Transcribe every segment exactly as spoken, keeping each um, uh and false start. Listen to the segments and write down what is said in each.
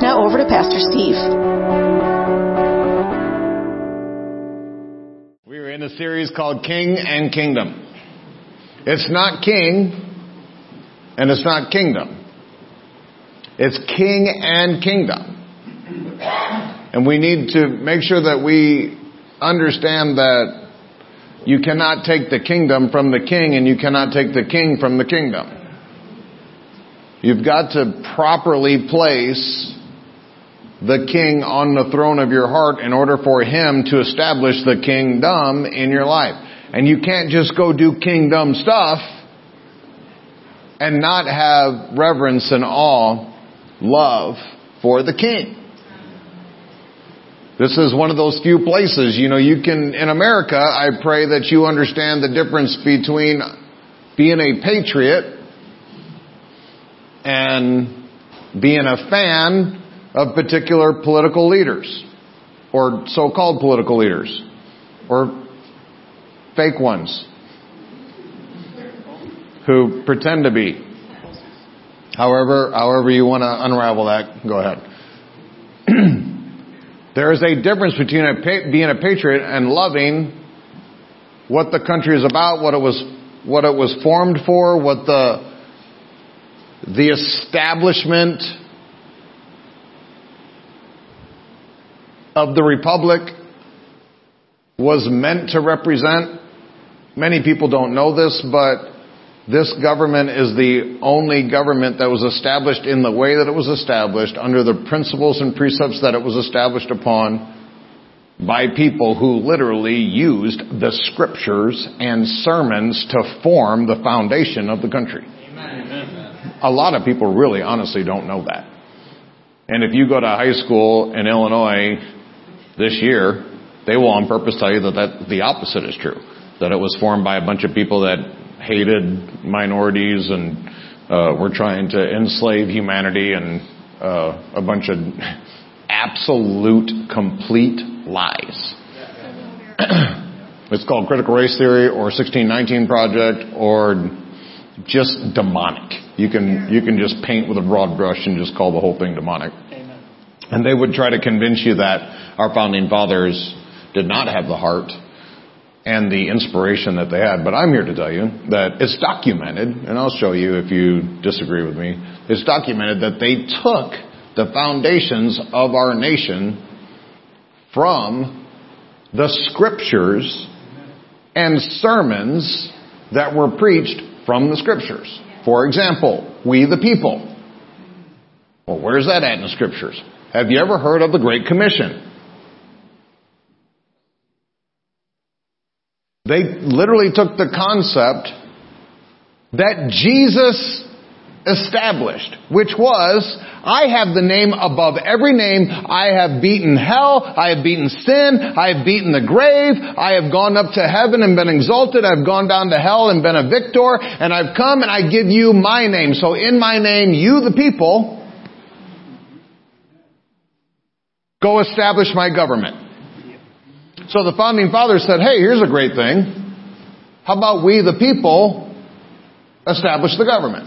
Now over to Pastor Steve. We were in a series called King and Kingdom. It's not king, and it's not kingdom. It's King and Kingdom. And we need to make sure that we understand that you cannot take the kingdom from the king, and you cannot take the king from the kingdom. You've got to properly place the king on the throne of your heart in order for him to establish the kingdom in your life. And you can't just go do kingdom stuff and not have reverence and awe, love for the king. This is one of those few places, you know, you can, in America, I pray that you understand the difference between being a patriot and being a fan of particular political leaders, or so-called political leaders, or fake ones who pretend to be. However, however you want to unravel that, go ahead. There is a difference between a, being a patriot and loving what the country is about, what it was, what it was formed for, what the the establishment of the republic was meant to represent. Many people don't know this, but this government is the only government that was established in the way that it was established, under the principles and precepts that it was established upon, by people who literally used the scriptures and sermons to form the foundation of the country. Amen. A lot of people really honestly don't know that. And if you go to high school in Illinois this year, they will on purpose tell you that, that the opposite is true, that it was formed by a bunch of people that hated minorities and uh, were trying to enslave humanity, and uh, a bunch of absolute, complete lies. It's called Critical Race Theory, or sixteen nineteen Project, or just demonic. You can you can just paint with a broad brush and just call the whole thing demonic. Amen. And they would try to convince you that our founding fathers did not have the heart and the inspiration that they had. But I'm here to tell you that it's documented, and I'll show you if you disagree with me, it's documented that they took the foundations of our nation from the scriptures and sermons that were preached from the scriptures. For example, we the people. Well, where's that at in the scriptures? Have you ever heard of the Great Commission? They literally took the concept that Jesus established, which was, I have the name above every name. I have beaten hell. I have beaten sin. I have beaten the grave. I have gone up to heaven and been exalted. I've gone down to hell and been a victor. And I've come and I give you my name. So in my name, you the people, go establish my government. So the founding fathers said, hey, here's a great thing. How about we, the people, establish the government?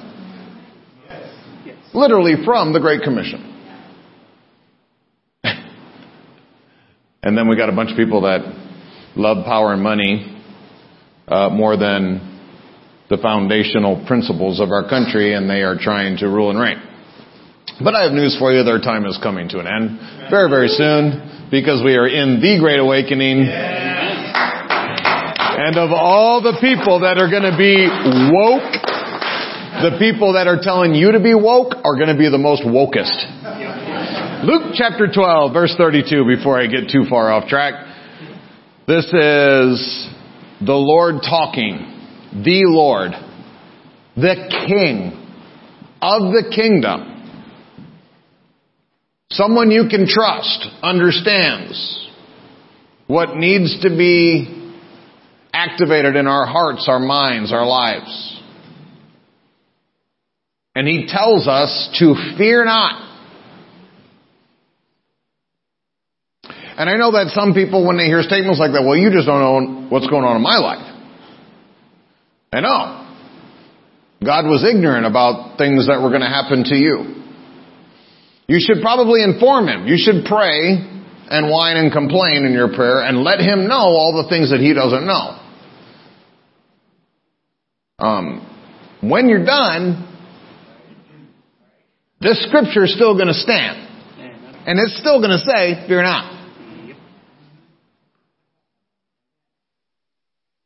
Yes. Yes. Literally from the Great Commission. And then we got a bunch of people that love power and money uh, more than the foundational principles of our country, and they are trying to rule and reign. But I have news for you, their time is coming to an end very, very soon, because we are in the Great Awakening. Yes. And of all the people that are going to be woke, the people that are telling you to be woke are going to be the most wokest. Luke chapter twelve, verse thirty-two, before I get too far off track. This is the Lord talking, the Lord, the King of the Kingdom. Someone you can trust understands what needs to be activated in our hearts, our minds, our lives. And he tells us to fear not. And I know that some people, when they hear statements like that, well, you just don't know what's going on in my life. I know. God was ignorant about things that were going to happen to you. You should probably inform him. You should pray and whine and complain in your prayer and let him know all the things that he doesn't know. Um, when you're done, this scripture is still going to stand. And it's still going to say, fear not.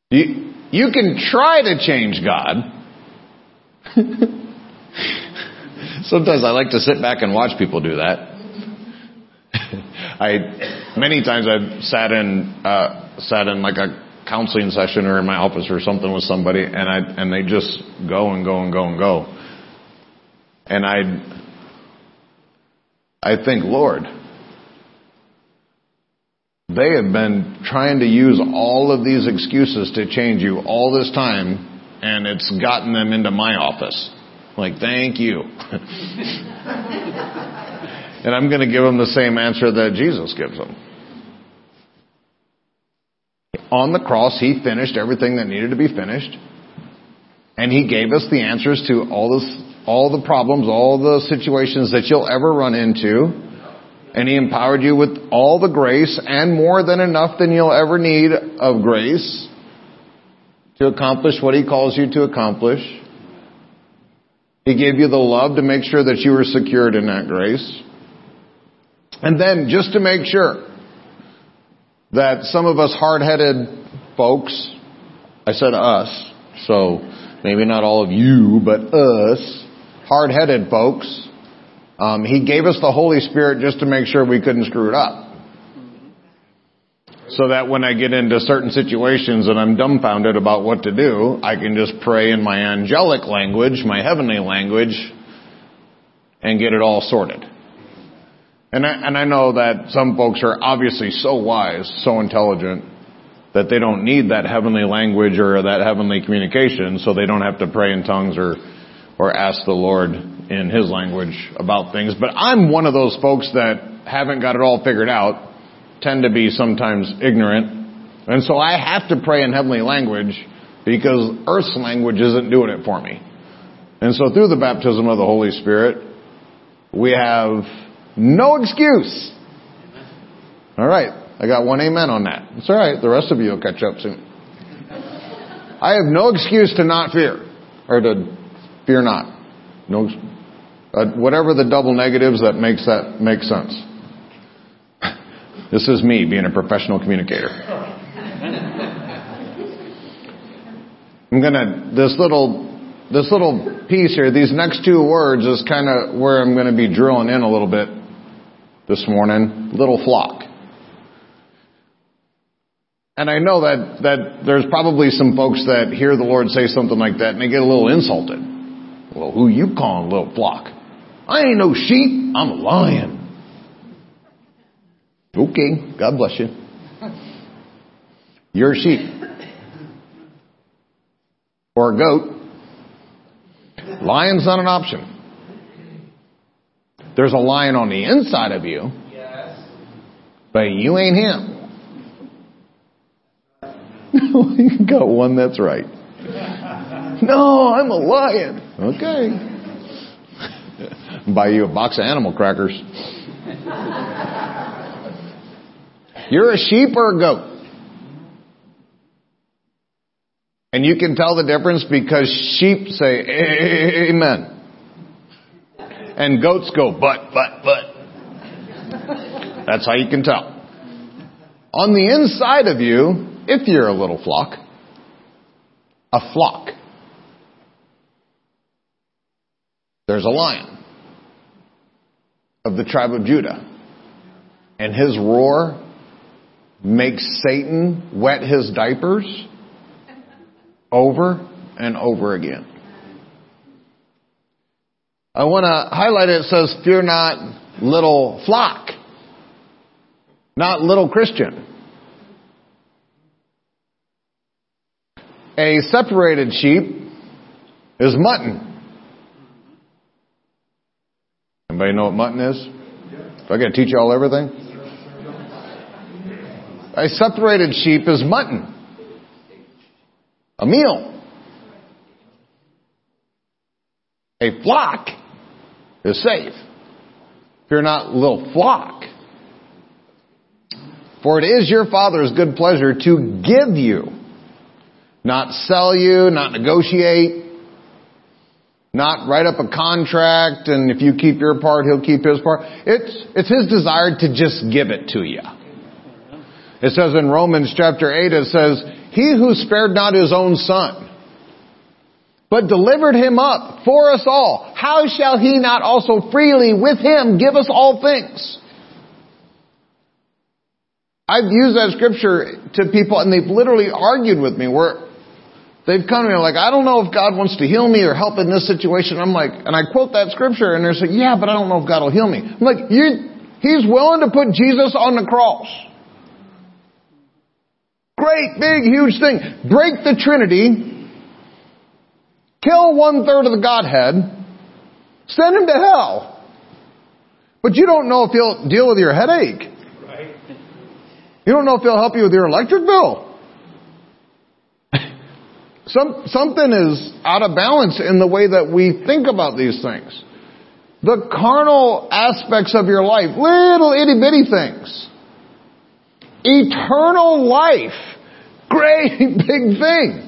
You, you can try to change God. Sometimes I like to sit back and watch people do that. I many times I've sat in uh, sat in like a counseling session or in my office or something with somebody, and I and they just go and go and go and go, and I I think, Lord, they have been trying to use all of these excuses to change you all this time, and it's gotten them into my office. Like, thank you. And I'm going to give them the same answer that Jesus gives them. On the cross, he finished everything that needed to be finished, and he gave us the answers to all this, all the problems, all the situations that you'll ever run into. And he empowered you with all the grace and more than enough than you'll ever need of grace to accomplish what he calls you to accomplish. He gave you the love to make sure that you were secured in that grace. And then just to make sure that some of us hard-headed folks, I said us, so maybe not all of you, but us, hard-headed folks, Um, he gave us the Holy Spirit just to make sure we couldn't screw it up. So that when I get into certain situations and I'm dumbfounded about what to do, I can just pray in my angelic language, my heavenly language, and get it all sorted. And I, and I know that some folks are obviously so wise, so intelligent, that they don't need that heavenly language or that heavenly communication, so they don't have to pray in tongues or or ask the Lord in his language about things. But I'm one of those folks that haven't got it all figured out, tend to be sometimes ignorant. And so I have to pray in heavenly language because earth's language isn't doing it for me. And so through the baptism of the Holy Spirit, we have no excuse. All right. I got one amen on that. It's all right. The rest of you will catch up soon. I have no excuse to not fear or to fear not. No excuse. Uh, whatever the double negatives that makes that make sense. This is me being a professional communicator. I'm gonna this little this little piece here. These next two words is kind of where I'm gonna be drilling in a little bit this morning. Little flock. And I know that that there's probably some folks that hear the Lord say something like that and they get a little insulted. Well, who you calling little flock? I ain't no sheep. I'm a lion. Okay. God bless you. You're a sheep. Or a goat. Lion's not an option. There's a lion on the inside of you. Yes. But you ain't him. You got one that's right. No, I'm a lion. Okay. Buy you a box of animal crackers. You're a sheep or a goat. And you can tell the difference because sheep say, amen. And goats go, but, but, but. That's how you can tell. On the inside of you, if you're a little flock, a flock. There's a lion of the tribe of Judah, and his roar makes Satan wet his diapers over and over again. I want to highlight it. It says, fear not, little flock, not little Christian. A separated sheep is mutton. Anybody know what mutton is? Do I got to teach y'all everything? A separated sheep is mutton. A meal. A flock is safe. If you're not little flock. For it is your Father's good pleasure to give you. Not sell you, not negotiate, not write up a contract, and if you keep your part, he'll keep his part. It's it's his desire to just give it to you. It says in Romans chapter eight, it says, "He who spared not his own son, but delivered him up for us all, how shall he not also freely with him give us all things?" I've used that scripture to people, and they've literally argued with me where they've come to me like, I don't know if God wants to heal me or help in this situation. I'm like, and I quote that scripture, and they're saying, yeah, but I don't know if God will heal me. I'm like, you, he's willing to put Jesus on the cross. Great, big, huge thing. Break the Trinity. Kill one third of the Godhead. Send him to hell. But you don't know if he'll deal with your headache. You don't know if he'll help you with your electric bill. Some, something is out of balance in the way that we think about these things. The carnal aspects of your life, little itty bitty things. Eternal life, great big thing.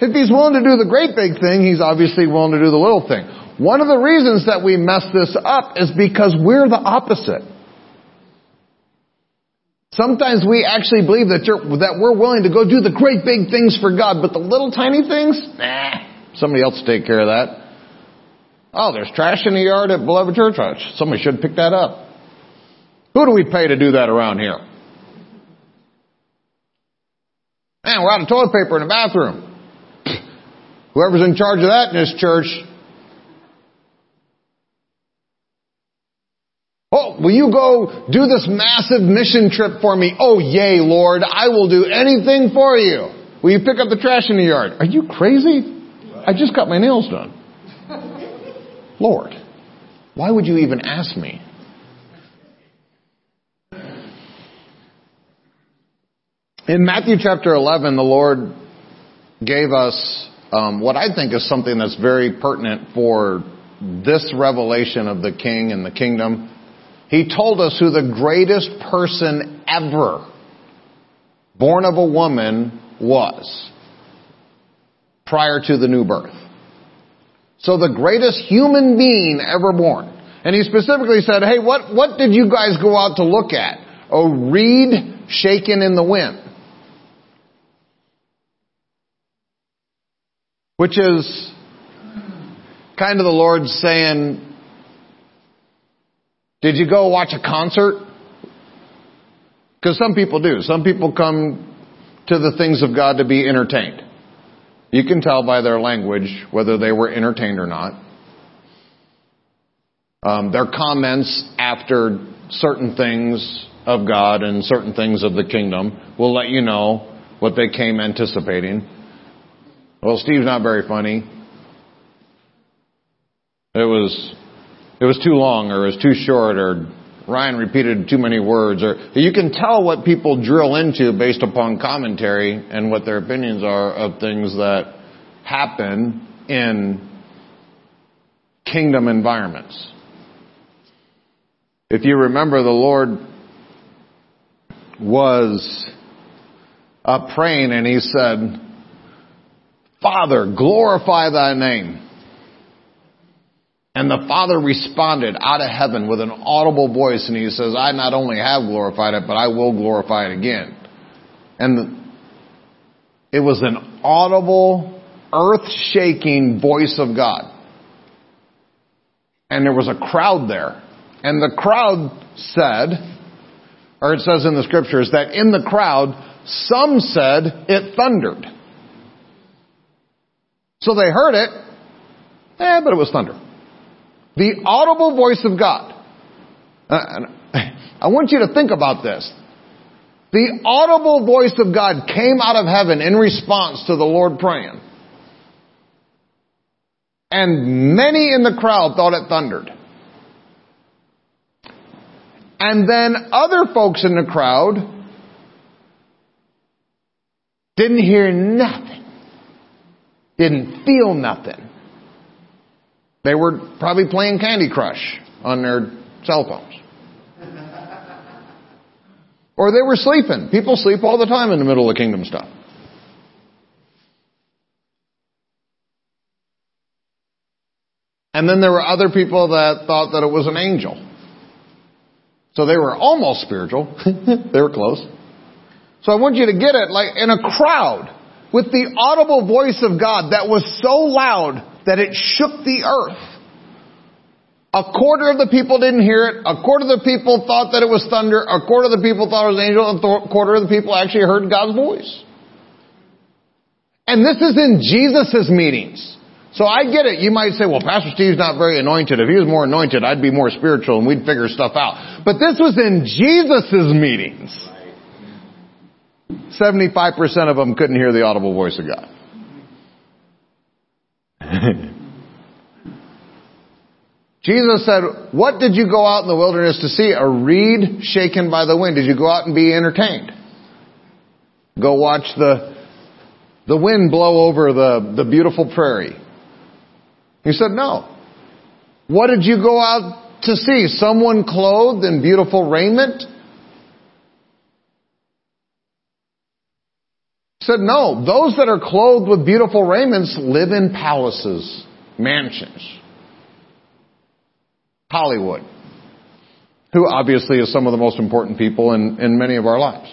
If he's willing to do the great big thing, he's obviously willing to do the little thing. One of the reasons that we mess this up is because we're the opposite. Sometimes we actually believe that you're, that we're willing to go do the great big things for God, but the little tiny things, nah, somebody else will take care of that. Oh, there's trash in the yard at Beloved Church. Somebody should pick that up. Who do we pay to do that around here? Man, we're out of toilet paper in the bathroom. Whoever's in charge of that in this church. Oh, will you go do this massive mission trip for me? Oh, yay, Lord, I will do anything for you. Will you pick up the trash in the yard? Are you crazy? I just got my nails done. Lord, why would you even ask me? In Matthew chapter eleven, the Lord gave us um, what I think is something that's very pertinent for this revelation of the King and the Kingdom. He told us who the greatest person ever born of a woman was prior to the new birth. So the greatest human being ever born. And he specifically said, hey, what, what did you guys go out to look at? A reed shaken in the wind. Which is kind of the Lord saying, did you go watch a concert? Because some people do. Some people come to the things of God to be entertained. You can tell by their language whether they were entertained or not. Um, their comments after certain things of God and certain things of the kingdom will let you know what they came anticipating. Well, Steve's not very funny. It was... It was too long, or it was too short, or Ryan repeated too many words. Or you can tell what people drill into based upon commentary and what their opinions are of things that happen in kingdom environments. If you remember, the Lord was uh, praying, and he said, Father, glorify thy name. And the Father responded out of heaven with an audible voice, and he says, I not only have glorified it, but I will glorify it again. And the, it was an audible, earth-shaking voice of God. And there was a crowd there. And the crowd said, or it says in the scriptures, that in the crowd, some said it thundered. So they heard it, eh, but it was thunder. The audible voice of God. I want you to think about this. The audible voice of God came out of heaven in response to the Lord praying. And many in the crowd thought it thundered. And then other folks in the crowd didn't hear nothing. Didn't feel nothing. They were probably playing Candy Crush on their cell phones. Or they were sleeping. People sleep all the time in the middle of kingdom stuff. And then there were other people that thought that it was an angel. So they were almost spiritual. They were close. So I want you to get it, like in a crowd with the audible voice of God that was so loud that it shook the earth. A quarter of the people didn't hear it. A quarter of the people thought that it was thunder. A quarter of the people thought it was an angel. A th- quarter of the people actually heard God's voice. And this is in Jesus' meetings. So I get it. You might say, well, Pastor Steve's not very anointed. If he was more anointed, I'd be more spiritual and we'd figure stuff out. But this was in Jesus' meetings. seventy-five percent of them couldn't hear the audible voice of God. Jesus said, what did you go out in the wilderness to see? A reed shaken by the wind. Did you go out and be entertained? Go watch the the wind blow over the, the beautiful prairie. He said, no. What did you go out to see? Someone clothed in beautiful raiment? He said, no. Those that are clothed with beautiful raiments live in palaces, mansions. Hollywood, who obviously is some of the most important people in, in many of our lives.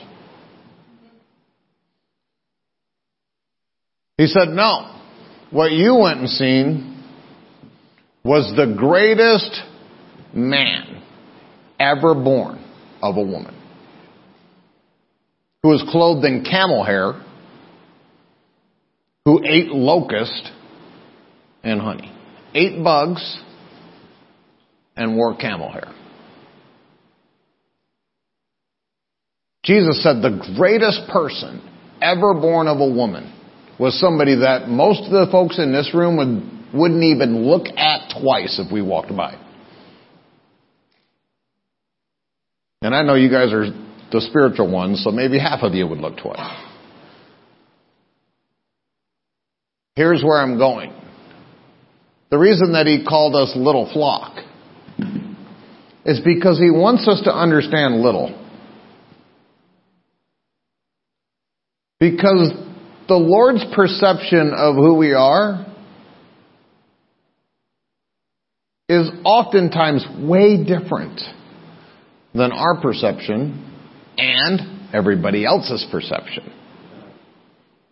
He said, no, what you went and seen was the greatest man ever born of a woman, who was clothed in camel hair, who ate locust and honey, ate bugs, and wore camel hair. Jesus said the greatest person ever born of a woman was somebody that most of the folks in this room would, wouldn't even look at twice if we walked by. And I know you guys are the spiritual ones, so maybe half of you would look twice. Here's where I'm going. The reason that he called us little flock is because he wants us to understand little. Because the Lord's perception of who we are is oftentimes way different than our perception and everybody else's perception.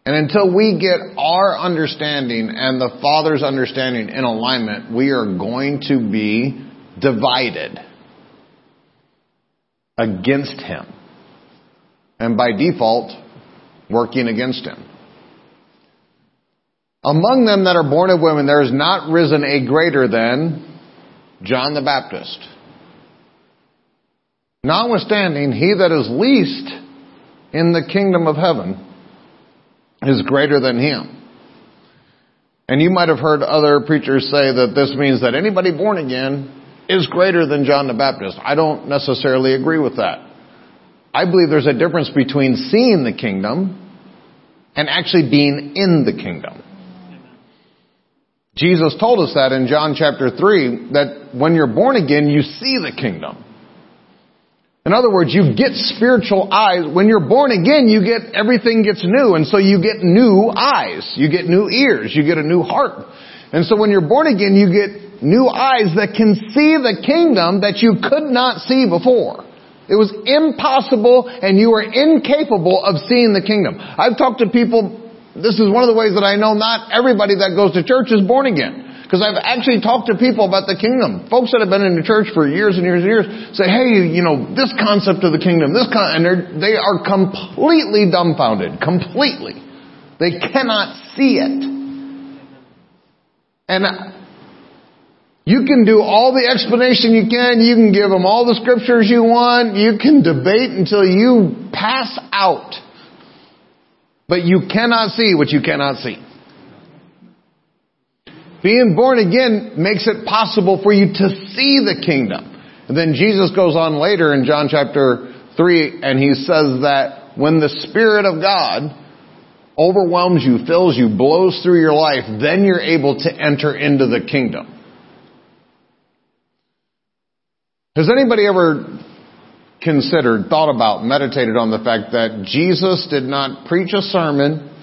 And until we get our understanding and the Father's understanding in alignment, we are going to be divided against him. And by default, working against him. Among them that are born of women, there is not risen a greater than John the Baptist. Notwithstanding, he that is least in the kingdom of heaven is greater than him. And you might have heard other preachers say that this means that anybody born again is greater than John the Baptist. I don't necessarily agree with that. I believe there's a difference between seeing the kingdom and actually being in the kingdom. Jesus told us that in John chapter three, that when you're born again, you see the kingdom. In other words, you get spiritual eyes. When you're born again, you get, everything gets new. And so you get new eyes. You get new ears. You get a new heart. And so when you're born again, you get new eyes that can see the kingdom that you could not see before. It was impossible and you were incapable of seeing the kingdom. I've talked to people. This is one of the ways that I know not everybody that goes to church is born again. Because I've actually talked to people about the kingdom. Folks that have been in the church for years and years and years say, hey, you know, this concept of the kingdom, this con-, and they are completely dumbfounded. Completely. They cannot see it. And You can do all the explanation you can. You can give them all the scriptures you want. You can debate until you pass out. But you cannot see what you cannot see. Being born again makes it possible for you to see the kingdom. And then Jesus goes on later in John chapter three, and he says that when the Spirit of God overwhelms you, fills you, blows through your life, then you're able to enter into the kingdom. Has anybody ever considered, thought about, meditated on the fact that Jesus did not preach a sermon,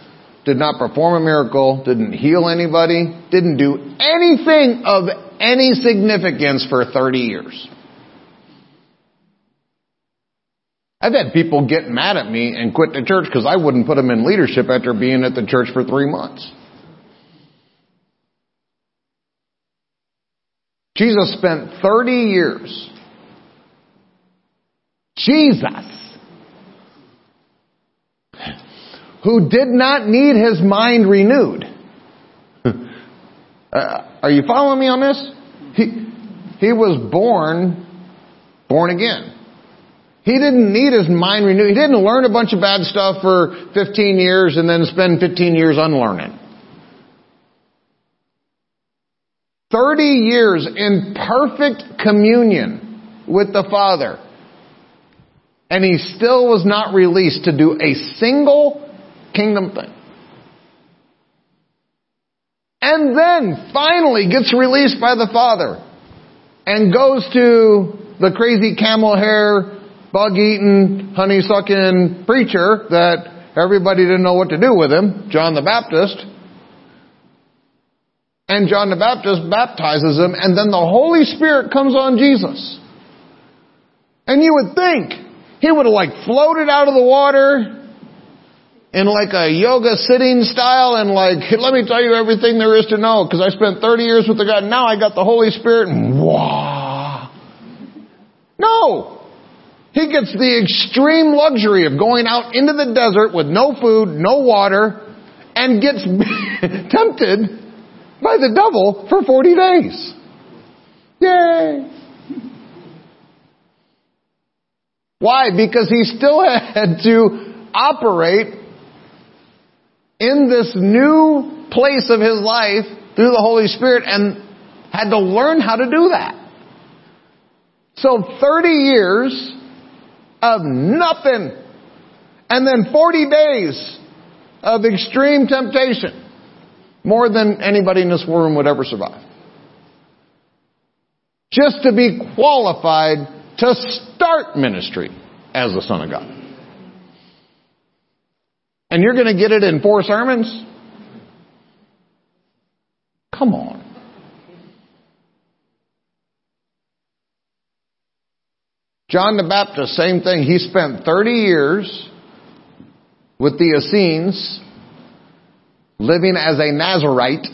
did not perform a miracle, didn't heal anybody, didn't do anything of any significance for thirty years. I've had people get mad at me and quit the church because I wouldn't put them in leadership after being at the church for three months. Jesus spent thirty years. Jesus, who did not need his mind renewed. Uh, are you following me on this? He, he was born, born again. He didn't need his mind renewed. He didn't learn a bunch of bad stuff for fifteen years and then spend fifteen years unlearning. thirty years in perfect communion with the Father. And he still was not released to do a single kingdom thing. And then finally gets released by the Father and goes to the crazy camel hair, bug eating, honey sucking preacher that everybody didn't know what to do with him, John the Baptist. And John the Baptist baptizes him, and then the Holy Spirit comes on Jesus. And you would think he would have like floated out of the water in like a yoga sitting style and like, let me tell you everything there is to know because I spent thirty years with the God. Now I got the Holy Spirit and wow. No. He gets the extreme luxury of going out into the desert with no food, no water, and gets tempted by the devil for forty days. Yay. Why? Because he still had to operate in this new place of his life through the Holy Spirit and had to learn how to do that. So thirty years of nothing and then forty days of extreme temptation. More than anybody in this room would ever survive. Just to be qualified to start ministry as the Son of God. And you're going to get it in four sermons? Come on. John the Baptist, same thing. He spent thirty years with the Essenes, living as a Nazarite.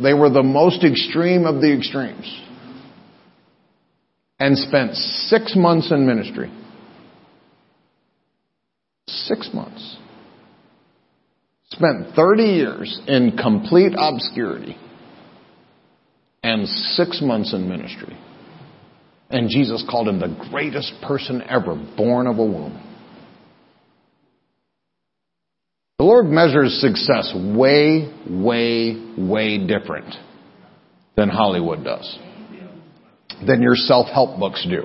They were the most extreme of the extremes. And spent six months in ministry. Six months. Spent thirty years in complete obscurity. And six months in ministry. And Jesus called him the greatest person ever born of a womb. The Lord measures success way, way, way different than Hollywood does. Than your self-help books do.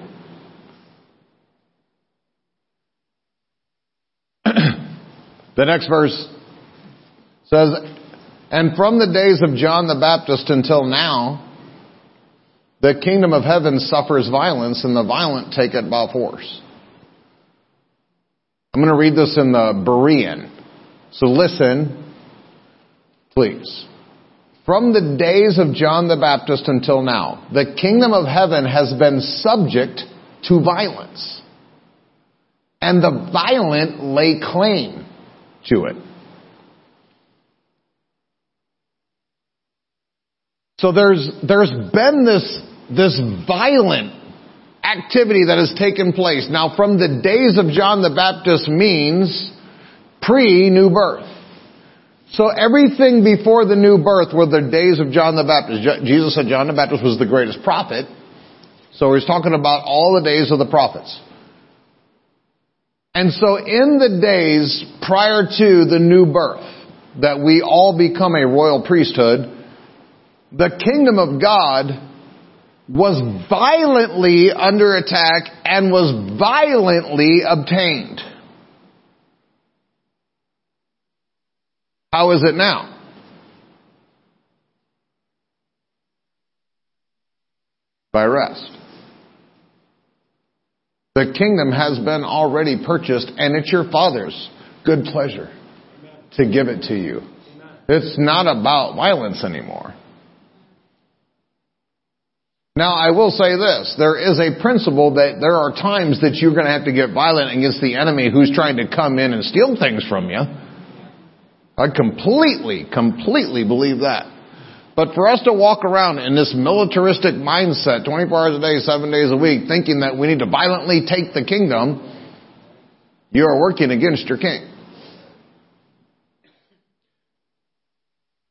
The next verse says, and from the days of John the Baptist until now, the kingdom of heaven suffers violence, and the violent take it by force. I'm going to read this in the Berean. So listen, please. From the days of John the Baptist until now, the kingdom of heaven has been subject to violence. And the violent lay claim to it. So there's there's been this this violent activity that has taken place. Now, from the days of John the Baptist means pre-new birth. So everything before the new birth were the days of John the Baptist. Jesus said John the Baptist was the greatest prophet. So he's talking about all the days of the prophets. And so in the days prior to the new birth, that we all become a royal priesthood, the kingdom of God was violently under attack and was violently obtained. How is it now? By rest. The kingdom has been already purchased, and it's your Father's good pleasure to give it to you. It's not about violence anymore. Now, I will say this. There is a principle that there are times that you're going to have to get violent against the enemy who's trying to come in and steal things from you. I completely, completely believe that. But for us to walk around in this militaristic mindset, twenty-four hours a day, seven days a week, thinking that we need to violently take the kingdom, you are working against your king.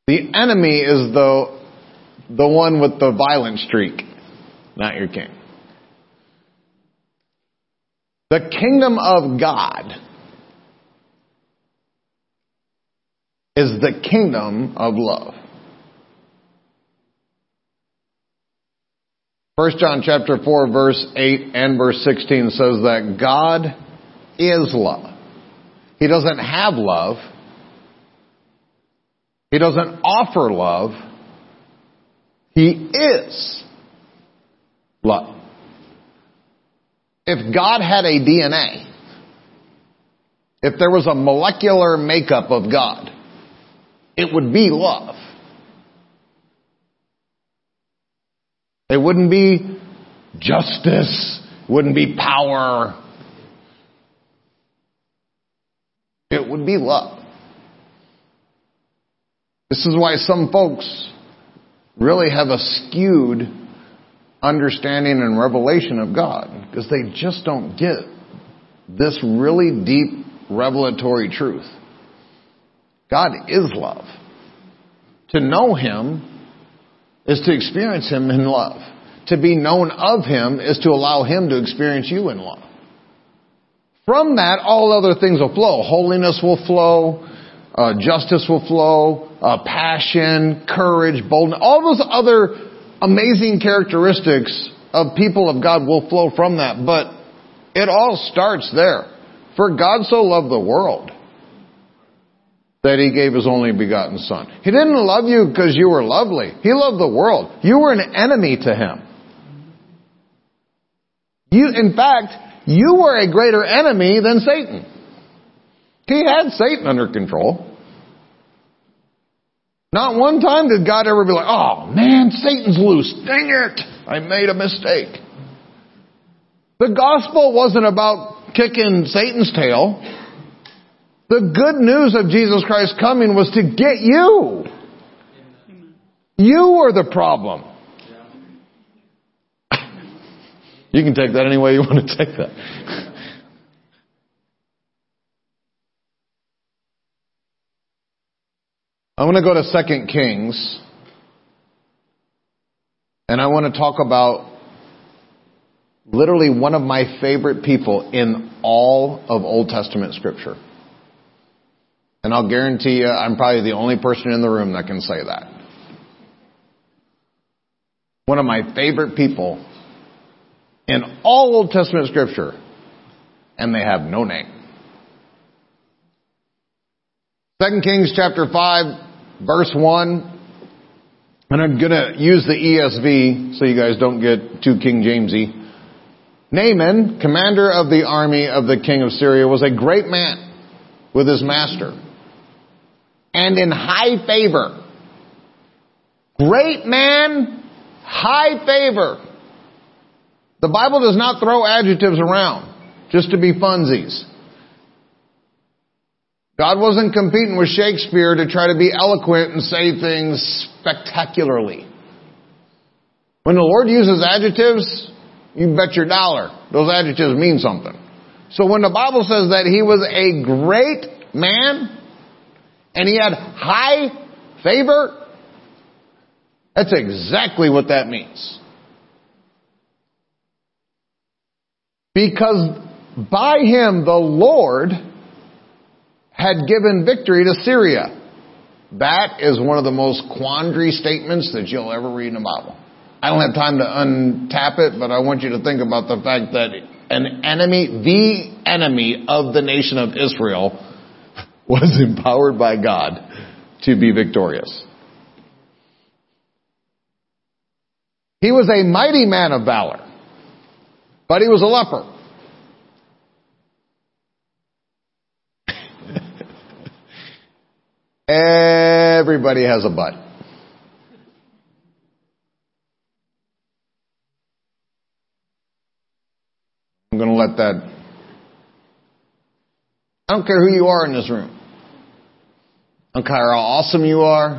The enemy is the, the one with the violent streak, not your king. The kingdom of God is the kingdom of love. First John chapter four, verse eight and verse sixteen says that God is love. He doesn't have love. He doesn't offer love. He is love. If God had a D N A, if there was a molecular makeup of God, it would be love. It wouldn't be justice. It wouldn't be power. It would be love. This is why some folks really have a skewed understanding and revelation of God, because they just don't get this really deep revelatory truth. God is love. To know Him is to experience Him in love. To be known of Him is to allow Him to experience you in love. From that, all other things will flow. Holiness will flow. Uh, justice will flow. Uh, passion, courage, boldness. All those other amazing characteristics of people of God will flow from that. But it all starts there. For God so loved the world that He gave His only begotten Son. He didn't love you because you were lovely. He loved the world. You were an enemy to Him. You, in fact, you were a greater enemy than Satan. He had Satan under control. Not one time did God ever be like, oh man, Satan's loose. Dang it! I made a mistake. The gospel wasn't about kicking Satan's tail. The good news of Jesus Christ coming was to get you. You were the problem. You can take that any way you want to take that. I'm going to go to Second Kings. And I want to talk about literally one of my favorite people in all of Old Testament Scripture. And I'll guarantee you, I'm probably the only person in the room that can say that. One of my favorite people in all Old Testament Scripture, and they have no name. Second Kings chapter five, verse one. And I'm going to use the E S V so you guys don't get too King Jamesy. Naaman, commander of the army of the king of Syria, was a great man with his master, and in high favor. Great man, high favor. The Bible does not throw adjectives around just to be funsies. God wasn't competing with Shakespeare to try to be eloquent and say things spectacularly. When the Lord uses adjectives, you bet your dollar those adjectives mean something. So when the Bible says that he was a great man and he had high favor. That's exactly what that means. Because by him the Lord had given victory to Syria. That is one of the most quandary statements that you'll ever read in the Bible. I don't have time to untap it, but I want you to think about the fact that an enemy, the enemy of the nation of Israel, was empowered by God to be victorious. He was a mighty man of valor, but he was a leper. Everybody has a butt. I'm going to let that... I don't care who you are in this room. I don't care how awesome you are.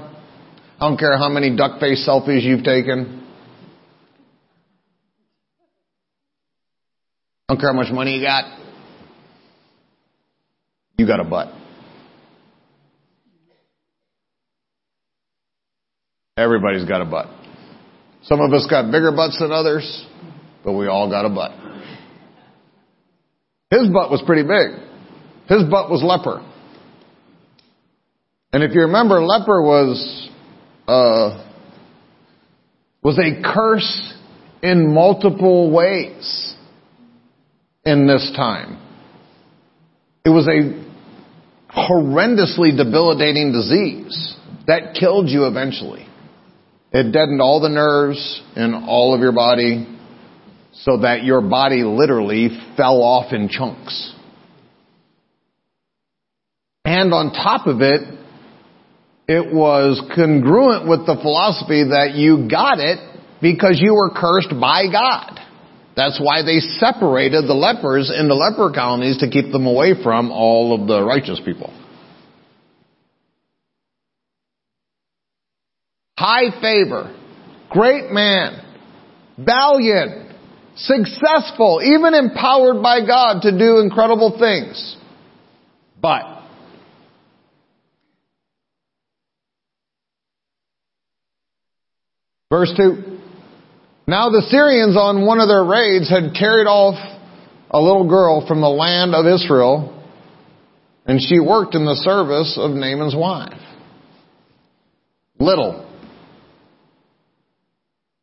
I don't care how many duck-faced selfies you've taken. I don't care how much money you got. You got a butt. Everybody's got a butt. Some of us got bigger butts than others, but we all got a butt. His butt was pretty big. His butt was leper. And if you remember, leper was uh, was a curse in multiple ways in this time. It was a horrendously debilitating disease that killed you eventually. It deadened all the nerves in all of your body so that your body literally fell off in chunks. And on top of it, it was congruent with the philosophy that you got it because you were cursed by God. That's why they separated the lepers into leper colonies to keep them away from all of the righteous people. High favor, great man, valiant, successful, even empowered by God to do incredible things. But verse two, now the Syrians on one of their raids had carried off a little girl from the land of Israel, and she worked in the service of Naaman's wife. Little.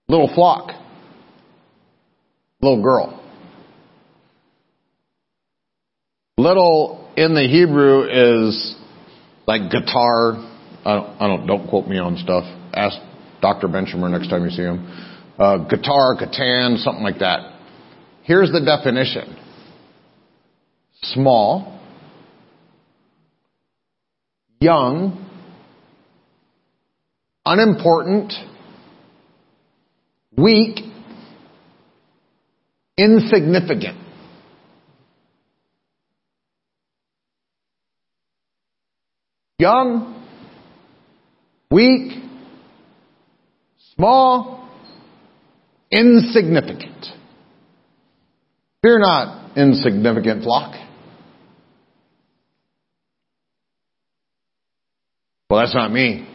Little flock. Little girl. Little in the Hebrew is like guitar. I don't, I don't, don't quote me on stuff. Ask Doctor Benchamer next time you see him. Uh, guitar, Catan, something like that. Here's the definition. Small. Young. Unimportant. Weak, insignificant. Young, weak, small, insignificant. Fear not, insignificant flock. Well, that's not me.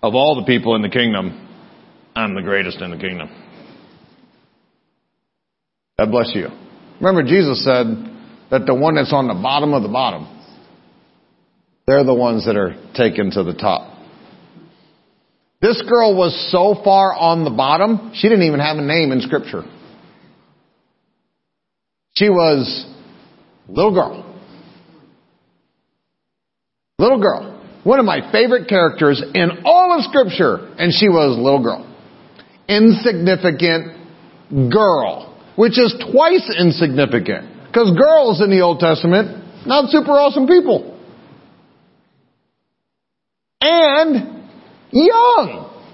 Of all the people in the kingdom, I'm the greatest in the kingdom. God bless you. Remember, Jesus said that the one that's on the bottom of the bottom, they're the ones that are taken to the top. This girl was so far on the bottom, she didn't even have a name in Scripture. She was a little girl. Little girl. One of my favorite characters in all of Scripture, and she was a little girl. Insignificant girl, which is twice insignificant, because girls in the Old Testament, not super awesome people. And young.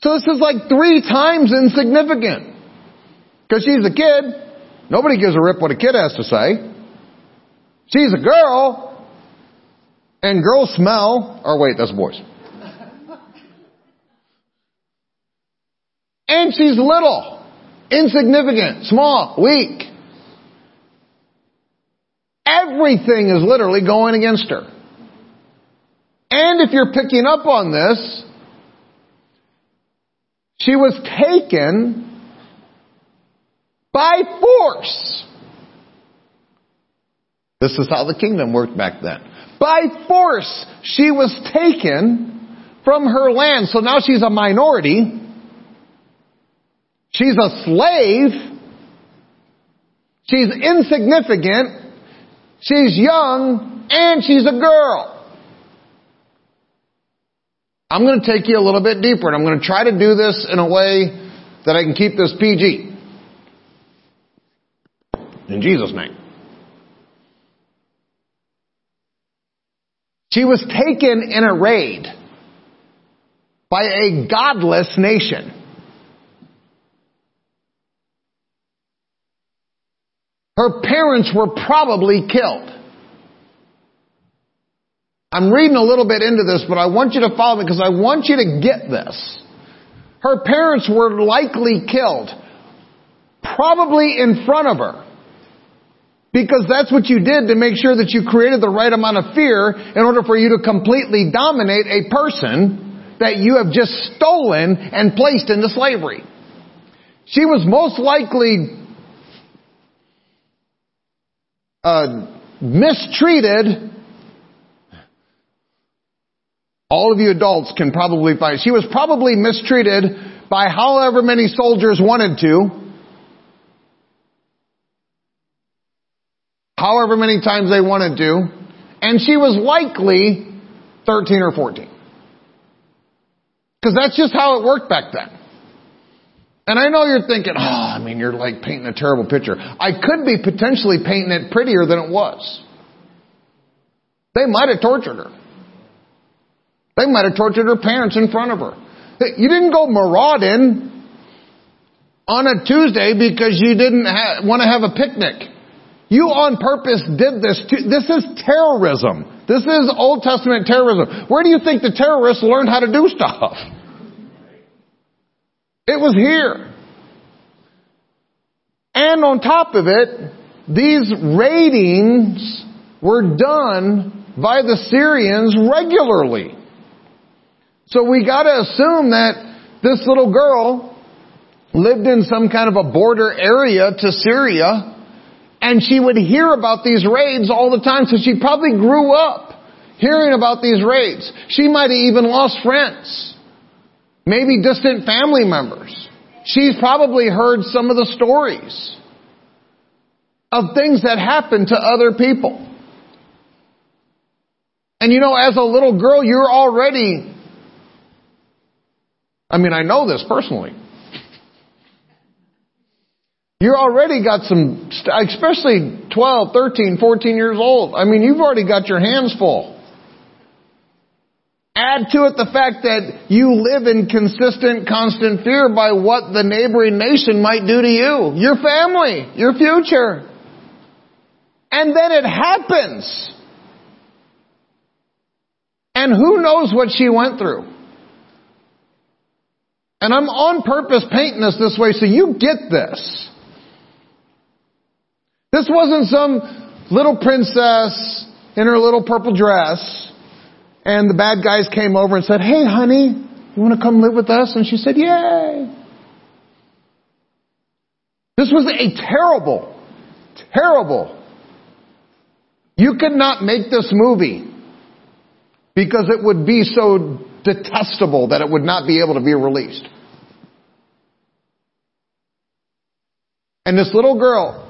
So this is like three times insignificant, because she's a kid. Nobody gives a rip what a kid has to say. She's a girl, and girls smell, or wait, that's boys. And she's little, insignificant, small, weak. Everything is literally going against her. And if you're picking up on this, she was taken by force. This is how the kingdom worked back then. By force, she was taken from her land. So now she's a minority. She's a slave. She's insignificant. She's young. And she's a girl. I'm going to take you a little bit deeper, and I'm going to try to do this in a way that I can keep this P G. In Jesus' name. She was taken in a raid by a godless nation. Her parents were probably killed. I'm reading a little bit into this, but I want you to follow me because I want you to get this. Her parents were likely killed, probably in front of her, because that's what you did to make sure that you created the right amount of fear in order for you to completely dominate a person that you have just stolen and placed into slavery. She was most likely uh, mistreated. All of you adults can probably find. She was probably mistreated by however many soldiers wanted to. However many times they wanted to. And she was likely thirteen or fourteen. Because that's just how it worked back then. And I know you're thinking, oh, I mean, you're like painting a terrible picture. I could be potentially painting it prettier than it was. They might have tortured her. They might have tortured her parents in front of her. You didn't go marauding on a Tuesday because you didn't ha- want to have a picnic. You on purpose did this. T- this is terrorism. This is Old Testament terrorism. Where do you think the terrorists learned how to do stuff? It was here. And on top of it, these raidings were done by the Syrians regularly. So we got to assume that this little girl lived in some kind of a border area to Syria, and she would hear about these raids all the time. So she probably grew up hearing about these raids. She might have even lost friends, maybe distant family members. She's probably heard some of the stories of things that happened to other people. And you know, as a little girl, you're already... I mean, I know this personally. You already got some, especially twelve, thirteen, fourteen years old. I mean, you've already got your hands full. Add to it the fact that you live in consistent, constant fear by what the neighboring nation might do to you, your family, your future. And then it happens. And who knows what she went through? And I'm on purpose painting this this way so you get this. This wasn't some little princess in her little purple dress and the bad guys came over and said, hey, honey, you want to come live with us? And she said, yay. This was a terrible, terrible. You could not make this movie because it would be so detestable that it would not be able to be released. And this little girl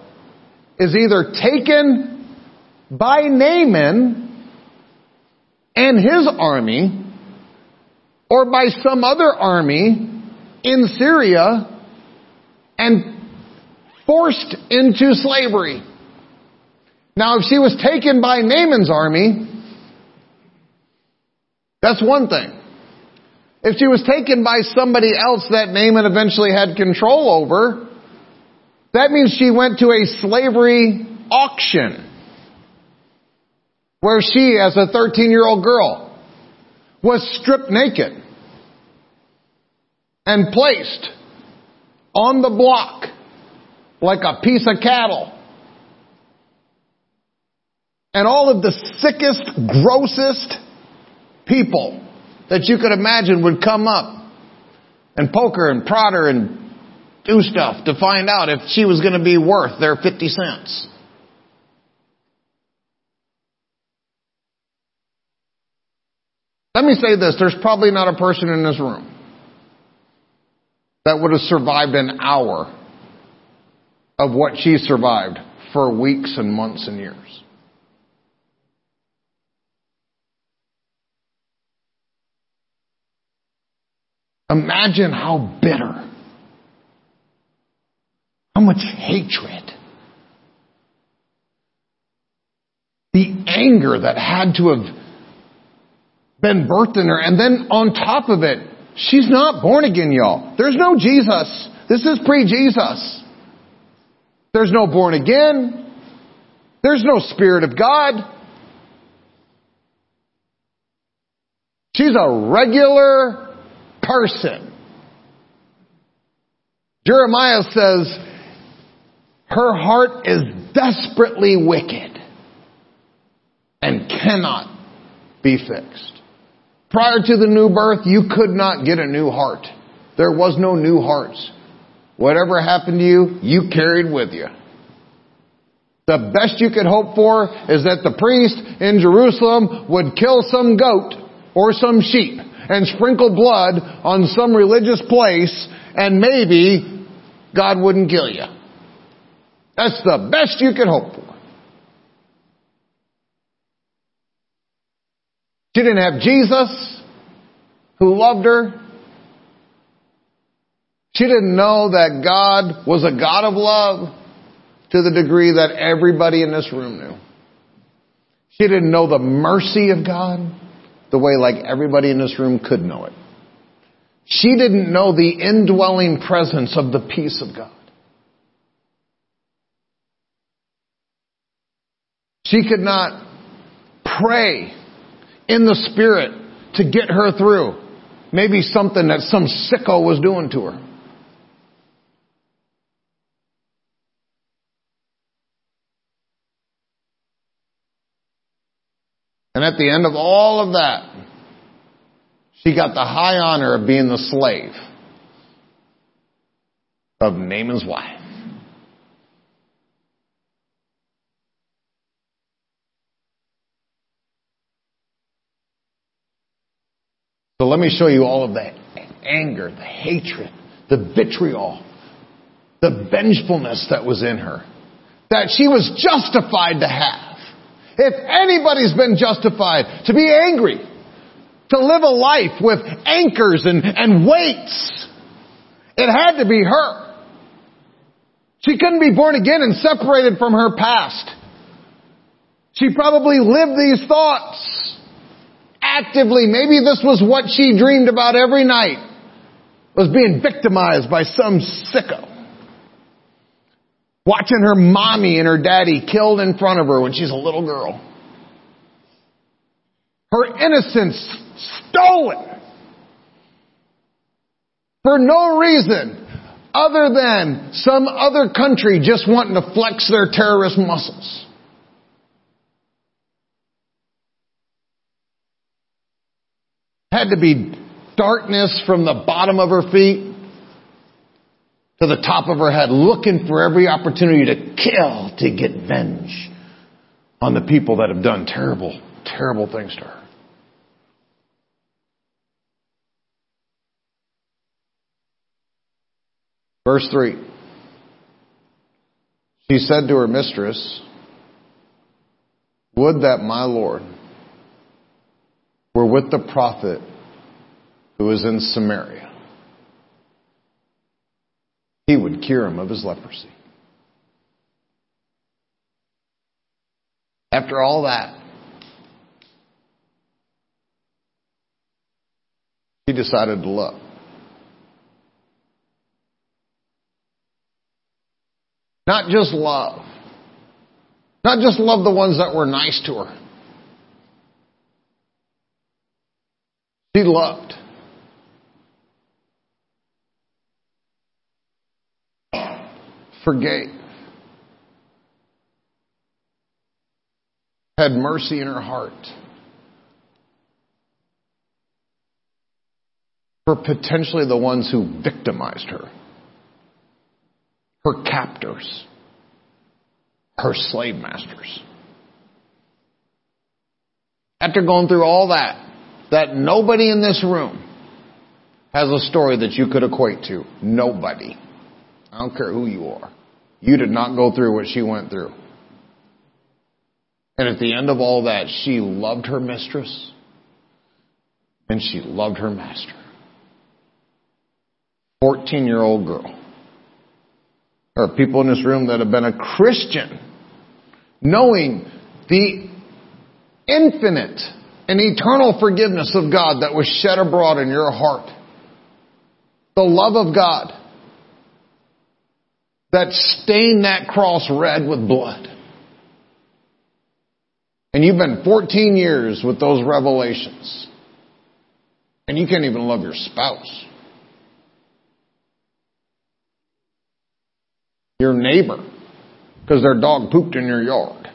is either taken by Naaman and his army or by some other army in Syria and forced into slavery. Now, if she was taken by Naaman's army, that's one thing. If she was taken by somebody else that Naaman eventually had control over, that means she went to a slavery auction where she, as a thirteen-year-old girl, was stripped naked and placed on the block like a piece of cattle. And all of the sickest, grossest people that you could imagine would come up and poker and prodder and do stuff to find out if she was going to be worth their fifty cents. Let me say this, there's probably not a person in this room that would have survived an hour of what she survived for weeks and months and years. Imagine how bitter, how much hatred, the anger that had to have been birthed in her. And then on top of it, she's not born again, y'all. There's no Jesus. This is pre-Jesus. There's no born again. There's no Spirit of God. She's a regular person. Jeremiah says her heart is desperately wicked and cannot be fixed. Prior to the new birth, you could not get a new heart. There was no new hearts. Whatever happened to you, you carried with you. The best you could hope for is that the priest in Jerusalem would kill some goat or some sheep and sprinkle blood on some religious place, and maybe God wouldn't kill you. That's the best you could hope for. She didn't have Jesus, who loved her. She didn't know that God was a God of love to the degree that everybody in this room knew. She didn't know the mercy of God the way like everybody in this room could know it. She didn't know the indwelling presence of the peace of God. She could not pray in the Spirit to get her through maybe something that some sicko was doing to her. And at the end of all of that, she got the high honor of being the slave of Naaman's wife. So let me show you all of that anger, the hatred, the vitriol, the vengefulness that was in her, that she was justified to have. If anybody's been justified to be angry, to live a life with anchors and, and weights, it had to be her. She couldn't be born again and separated from her past. She probably lived these thoughts actively. Maybe this was what she dreamed about every night, was being victimized by some sicko. Watching her mommy and her daddy killed in front of her when she's a little girl. Her innocence stolen. For no reason other than some other country just wanting to flex their terrorist muscles. Had to be darkness from the bottom of her feet to the top of her head, looking for every opportunity to kill, to get revenge on the people that have done terrible, terrible things to her. Verse three. She said to her mistress, "Would that my Lord were with the prophet who is in Samaria. He would cure him of his leprosy." After all that, he decided to look. Not just love. Not just love the ones that were nice to her. She loved. Forgave. Had mercy in her heart. were potentially the ones who victimized her. Her captors. Her slave masters. After going through all that, that nobody in this room has a story that you could equate to. Nobody. I don't care who you are. You did not go through what she went through. And at the end of all that, she loved her mistress and she loved her master. fourteen-year-old girl. There are people in this room that have been a Christian knowing the infinite and eternal forgiveness of God that was shed abroad in your heart. The love of God that stained that cross red with blood. And you've been fourteen years with those revelations. And you can't even love your spouse. Your neighbor. Because their dog pooped in your yard.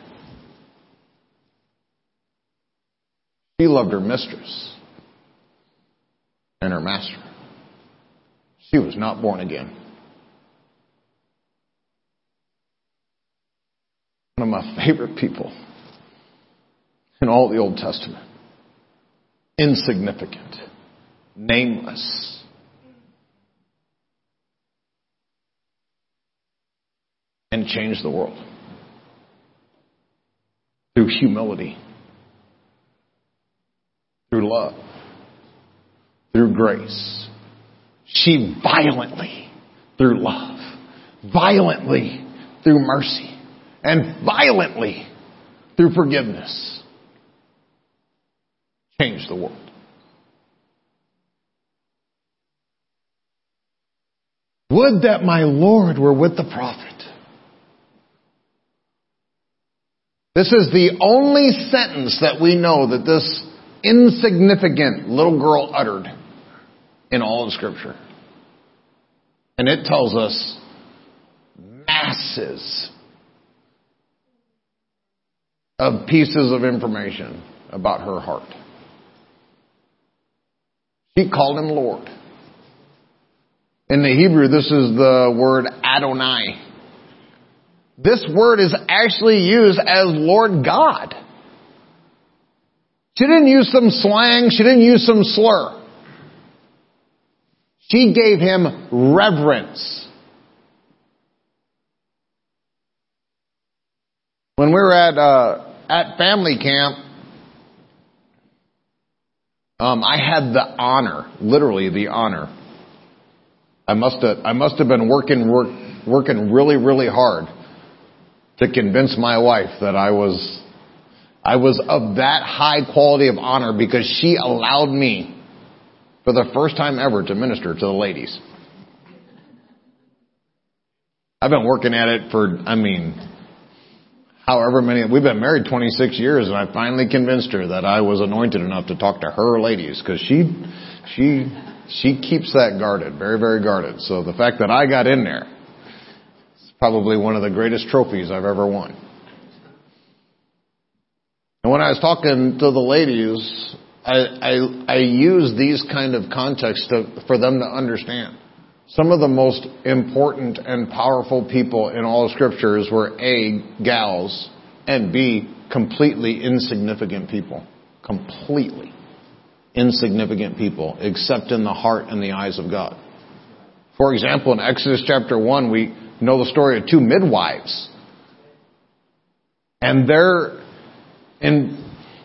She loved her mistress. And her master. She was not born again. One of my favorite people in all the Old Testament. Insignificant. Nameless. And changed the world. Through humility. Through love. Through grace. She violently, through love, violently, through mercy, and violently, through forgiveness, changed the world. Would that my Lord were with the prophet. This is the only sentence that we know that this insignificant little girl uttered in all of Scripture. And it tells us masses of pieces of information about her heart. She called him Lord. In the Hebrew, this is the word Adonai. This word is actually used as Lord God. She didn't use some slang. She didn't use some slur. She gave him reverence. When we were at uh, at family camp, um, I had the honor, literally the honor. I must have I must have been working work, working really really hard to convince my wife that I was I was of that high quality of honor because she allowed me. For the first time ever to minister to the ladies. I've been working at it for, I mean, however many, we've been married twenty-six years and I finally convinced her that I was anointed enough to talk to her ladies because she, she, she keeps that guarded, very, very guarded. So the fact that I got in there is probably one of the greatest trophies I've ever won. And when I was talking to the ladies, I, I, I use these kind of contexts to, for them to understand. Some of the most important and powerful people in all Scriptures were A, gals, and B, completely insignificant people. Completely insignificant people, except in the heart and the eyes of God. For example, in Exodus chapter one, we know the story of two midwives. And they're in...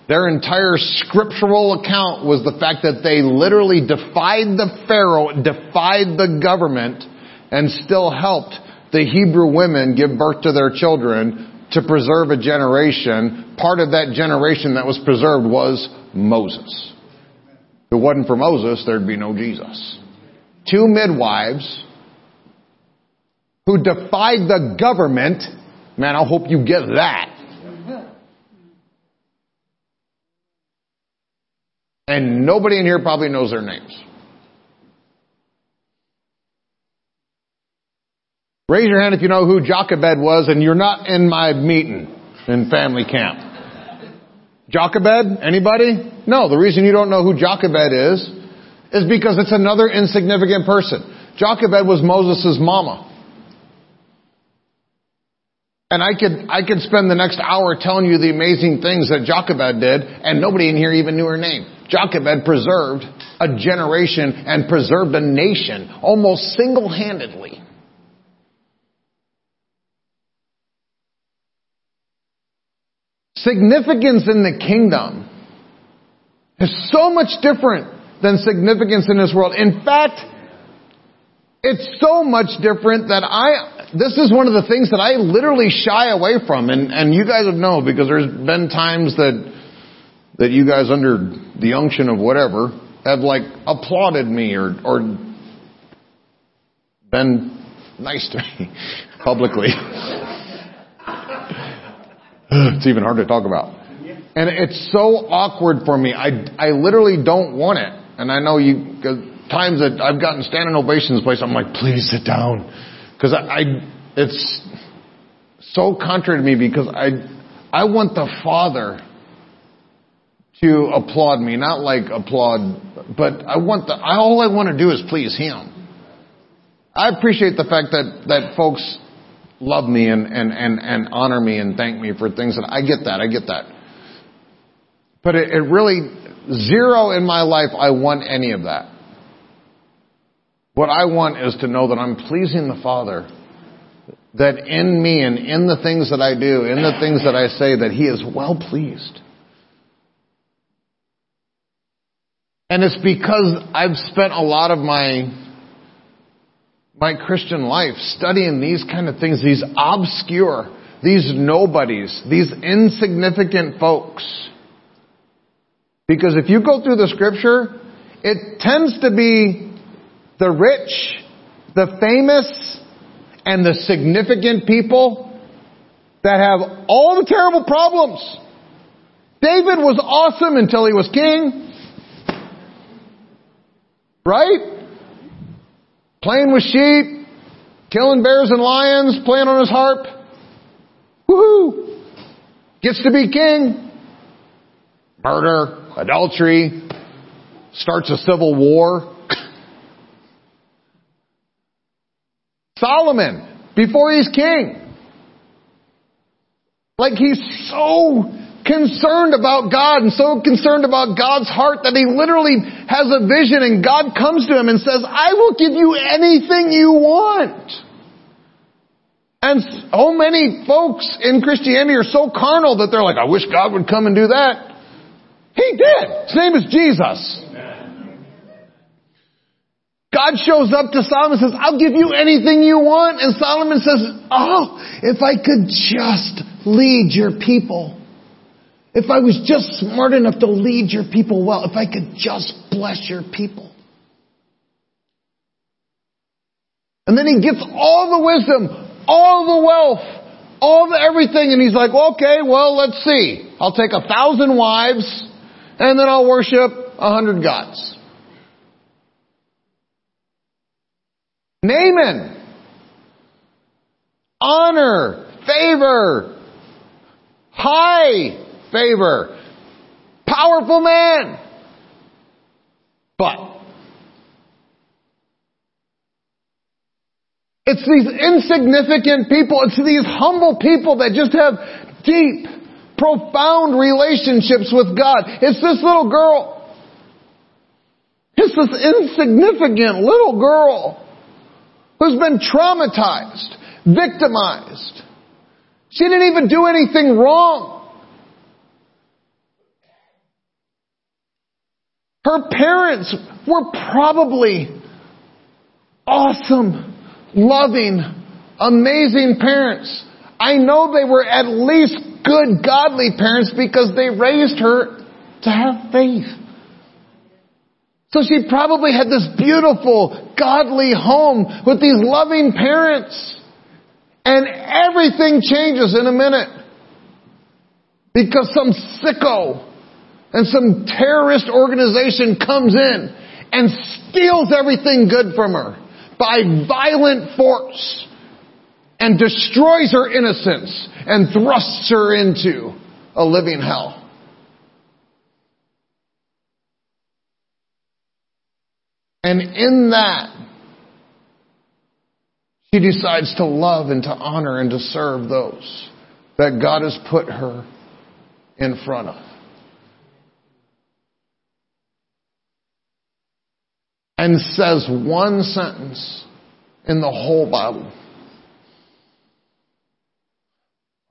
Their entire scriptural account was the fact that they literally defied the Pharaoh, defied the government, and still helped the Hebrew women give birth to their children to preserve a generation. Part of that generation that was preserved was Moses. If it wasn't for Moses, there'd be no Jesus. Two midwives who defied the government. Man, I hope you get that. And nobody in here probably knows their names. Raise your hand if you know who Jochebed was and you're not in my meeting in family camp. Jochebed? Anybody? No, the reason you don't know who Jochebed is is because it's another insignificant person. Jochebed was Moses' mama. And I could I could spend the next hour telling you the amazing things that Jochebed did, and nobody in here even knew her name. Jochebed preserved a generation and preserved a nation almost single-handedly. Significance in the kingdom is so much different than significance in this world. In fact, it's so much different that I, this is one of the things that I literally shy away from. And, and you guys would know, because there's been times that that you guys, under the unction of whatever, have like applauded me or or been nice to me publicly. It's even hard to talk about. And it's so awkward for me. I, I literally don't want it. And I know you, 'cause times that I've gotten standing ovations place, I'm like, please sit down. Because I, I, it's so contrary to me, because I, I want the Father to applaud me. Not like applaud, but I want the, I, all I want to do is please Him. I appreciate the fact that, that folks love me and, and, and, and honor me and thank me for things. And I get that. I get that. But it, it really, zero in my life, I want any of that. What I want is to know that I'm pleasing the Father, that in me and in the things that I do, in the things that I say, that He is well pleased. And it's because I've spent a lot of my my Christian life studying these kind of things, these obscure, these nobodies, these insignificant folks. Because if you go through the scripture, it tends to be the rich, the famous, and the significant people that have all the terrible problems. David was awesome until he was king. Right? Playing with sheep, killing bears and lions, playing on his harp. Woohoo! Gets to be king. Murder. Adultery, starts a civil war. Solomon, before he's king. Like, he's so concerned about God and so concerned about God's heart that he literally has a vision, and God comes to him and says, I will give you anything you want. And so many folks in Christianity are so carnal that they're like, I wish God would come and do that. He did. His name is Jesus. God shows up to Solomon and says, I'll give you anything you want. And Solomon says, oh, if I could just lead your people. If I was just smart enough to lead your people well. If I could just bless your people. And then he gets all the wisdom, all the wealth, all the everything. And he's like, okay, well, let's see. I'll take a thousand wives. And then I'll worship a hundred gods. Naaman. Honor. Favor. High favor. Powerful man. But it's these insignificant people. It's these humble people that just have deep, profound relationships with God. It's this little girl. It's this insignificant little girl who's been traumatized, victimized. She didn't even do anything wrong. Her parents were probably awesome, loving, amazing parents. I know they were at least good, godly parents, because they raised her to have faith. So she probably had this beautiful, godly home with these loving parents. And everything changes in a minute. Because some sicko and some terrorist organization comes in and steals everything good from her by violent force. And destroys her innocence and thrusts her into a living hell. And in that, she decides to love and to honor and to serve those that God has put her in front of. And says one sentence in the whole Bible.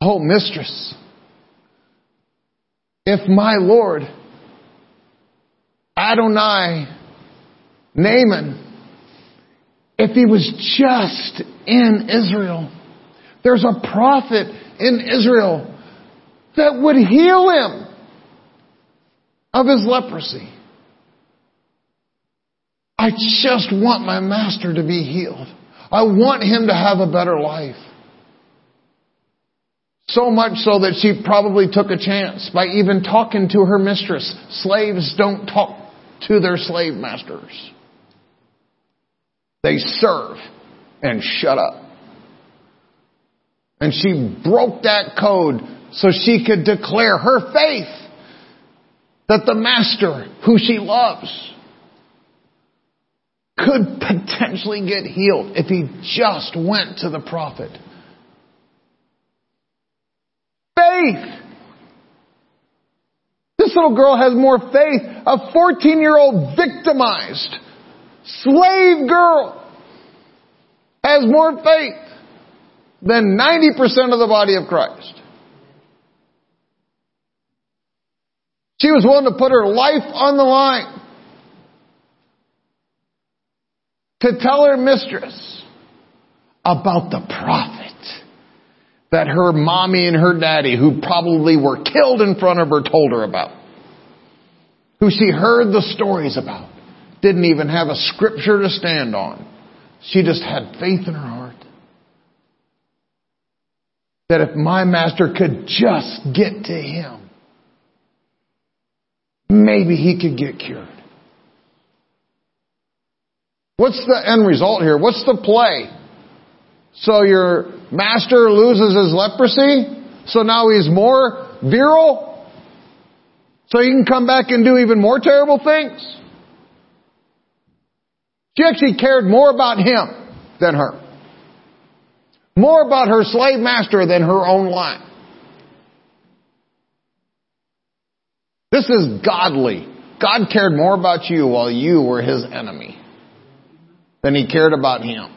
"Oh, mistress, if my Lord Adonai Naaman, if he was just in Israel, there's a prophet in Israel that would heal him of his leprosy. I just want my master to be healed. I want him to have a better life." So much so that she probably took a chance by even talking to her mistress. Slaves don't talk to their slave masters. They serve and shut up. And she broke that code so she could declare her faith that the master who she loves could potentially get healed if he just went to the prophet. Faith. This little girl has more faith. A fourteen-year-old victimized slave girl has more faith than ninety percent of the body of Christ. She was willing to put her life on the line to tell her mistress about the prophet that her mommy and her daddy, who probably were killed in front of her, told her about, who she heard the stories about, didn't even have a scripture to stand on. She just had faith in her heart that if my master could just get to him, maybe he could get cured. What's the end result here? What's the play? So your master loses his leprosy, so now he's more virile, so he can come back and do even more terrible things? She actually cared more about him than her. More about her slave master than her own life. This is godly. God cared more about you while you were his enemy than he cared about him.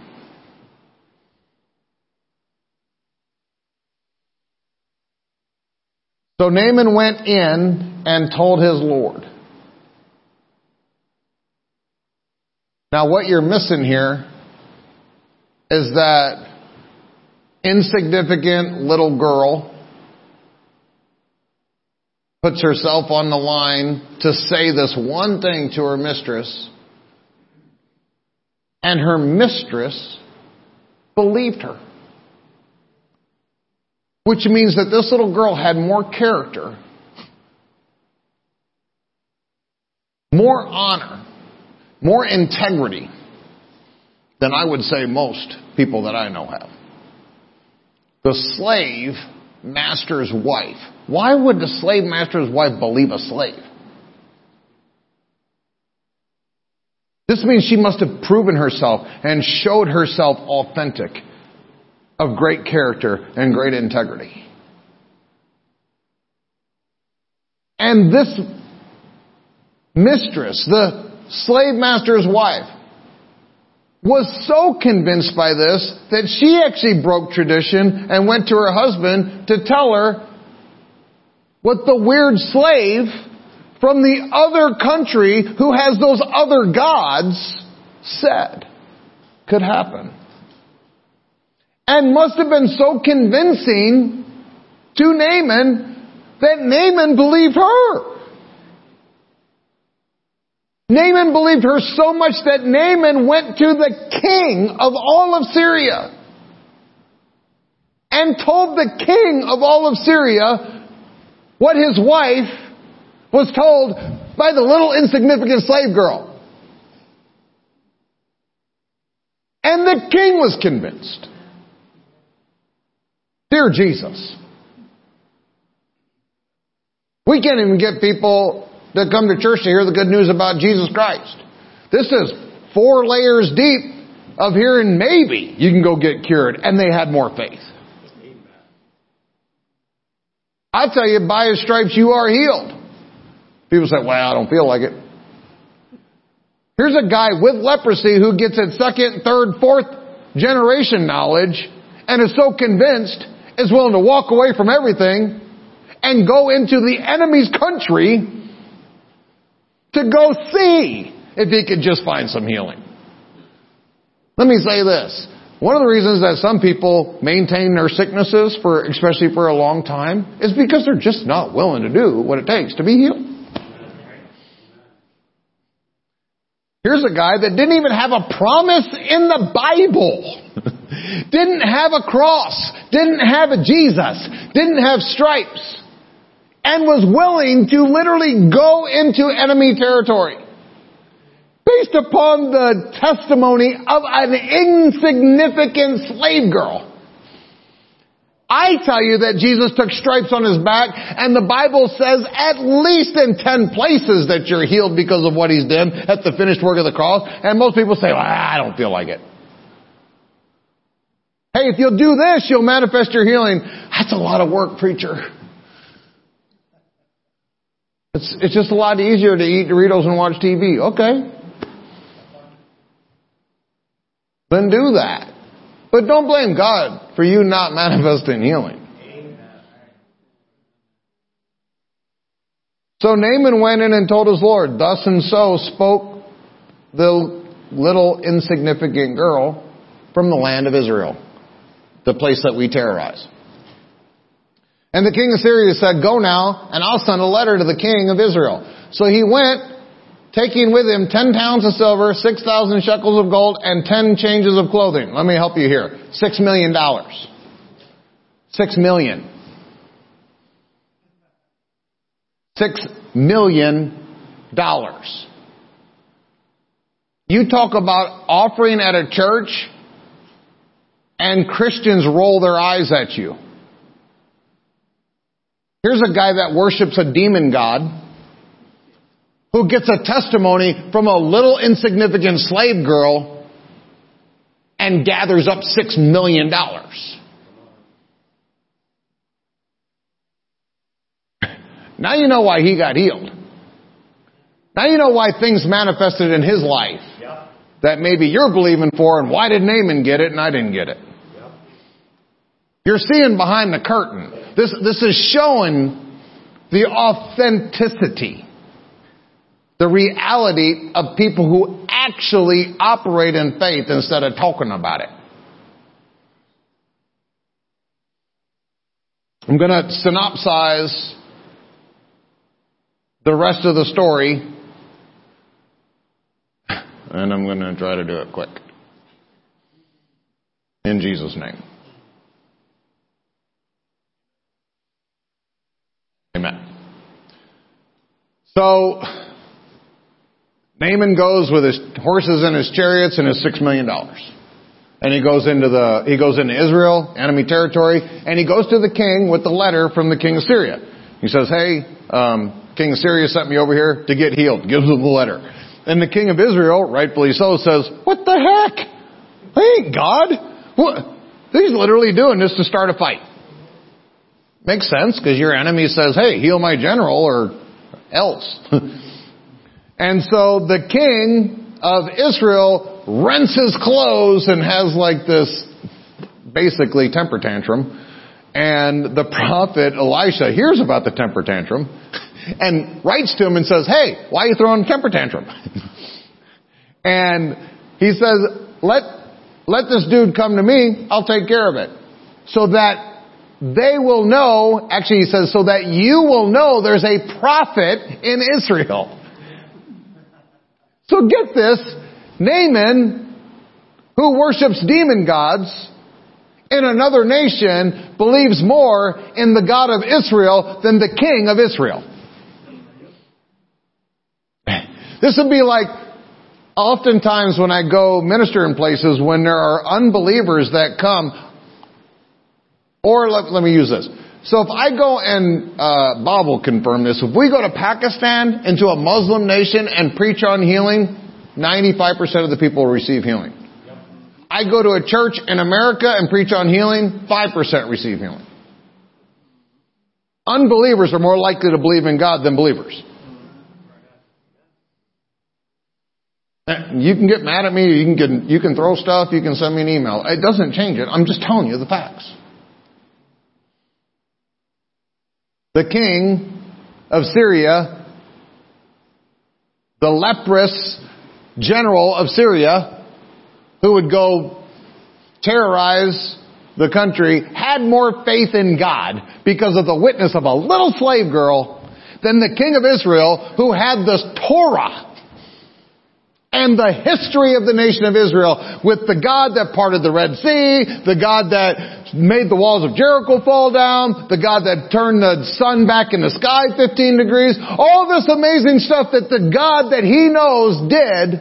So Naaman went in and told his Lord. Now what you're missing here is that insignificant little girl puts herself on the line to say this one thing to her mistress, and her mistress believed her. Which means that this little girl had more character, more honor, more integrity than I would say most people that I know have. The slave master's wife. Why would the slave master's wife believe a slave? This means she must have proven herself and showed herself authentic, of great character and great integrity. And this mistress, the slave master's wife, was so convinced by this that she actually broke tradition and went to her husband to tell her what the weird slave from the other country who has those other gods said could happen. And must have been so convincing to Naaman that Naaman believed her. Naaman believed her so much that Naaman went to the king of all of Syria and told the king of all of Syria what his wife was told by the little insignificant slave girl. And the king was convinced. Dear Jesus, we can't even get people that come to church to hear the good news about Jesus Christ. This is four layers deep of hearing maybe you can go get cured. And they had more faith. I tell you, by His stripes you are healed. People say, well, I don't feel like it. Here's a guy with leprosy who gets at second, third, fourth generation knowledge and is so convinced, is willing to walk away from everything and go into the enemy's country to go see if he could just find some healing. Let me say this. One of the reasons that some people maintain their sicknesses, for especially for a long time, is because they're just not willing to do what it takes to be healed. Here's a guy that didn't even have a promise in the Bible. Didn't have a cross. Didn't have a Jesus. Didn't have stripes. And was willing to literally go into enemy territory. Based upon the testimony of an insignificant slave girl. I tell you that Jesus took stripes on His back, and the Bible says at least in ten places that you're healed because of what He's done at the finished work of the cross. And most people say, well, I don't feel like it. Hey, if you'll do this, you'll manifest your healing. That's a lot of work, preacher. It's, it's just a lot easier to eat Doritos and watch T V. Okay. Then do that. But don't blame God for you not manifesting healing. So Naaman went in and told his Lord, thus and so spoke the little insignificant girl from the land of Israel, the place that we terrorize. And the king of Syria said, go now, and I'll send a letter to the king of Israel. So he went, taking with him ten pounds of silver, six thousand shekels of gold, and ten changes of clothing. Let me help you here. Six million dollars. Six million. Six million dollars. You talk about offering at a church, and Christians roll their eyes at you. Here's a guy that worships a demon god, who gets a testimony from a little insignificant slave girl and gathers up six million dollars. Now you know why he got healed. Now you know why things manifested in his life that maybe you're believing for, and why did Naaman get it and I didn't get it? You're seeing behind the curtain. This, this is showing the authenticity, the reality of people who actually operate in faith instead of talking about it. I'm going to synopsize the rest of the story, and I'm going to try to do it quick. In Jesus' name. Amen. So Naaman goes with his horses and his chariots and his six million dollars. And he goes into the, he goes into Israel, enemy territory, and he goes to the king with the letter from the king of Syria. He says, hey, um, king of Syria sent me over here to get healed. Gives him the letter. And the king of Israel, rightfully so, says, what the heck? I ain't God. What? He's literally doing this to start a fight. Makes sense, because your enemy says, hey, heal my general or else. And so the king of Israel rents his clothes and has like this basically temper tantrum. And the prophet Elisha hears about the temper tantrum and writes to him and says, hey, why are you throwing a temper tantrum? And he says, let, let this dude come to me. I'll take care of it. So that they will know, actually he says, so that you will know there's a prophet in Israel. So get this, Naaman, who worships demon gods in another nation, believes more in the God of Israel than the king of Israel. This would be like, oftentimes when I go minister in places, when there are unbelievers that come, or let, let me use this. So if I go, and uh, Bob will confirm this, if we go to Pakistan, into a Muslim nation, and preach on healing, ninety-five percent of the people will receive healing. I go to a church in America and preach on healing, five percent receive healing. Unbelievers are more likely to believe in God than believers. You can get mad at me, you can get, you can throw stuff, you can send me an email. It doesn't change it. I'm just telling you the facts. The king of Syria, the leprous general of Syria, who would go terrorize the country, had more faith in God because of the witness of a little slave girl than the king of Israel, who had the Torah and the history of the nation of Israel, with the God that parted the Red Sea, the God that made the walls of Jericho fall down, the God that turned the sun back in the sky fifteen degrees, all this amazing stuff that the God that he knows did,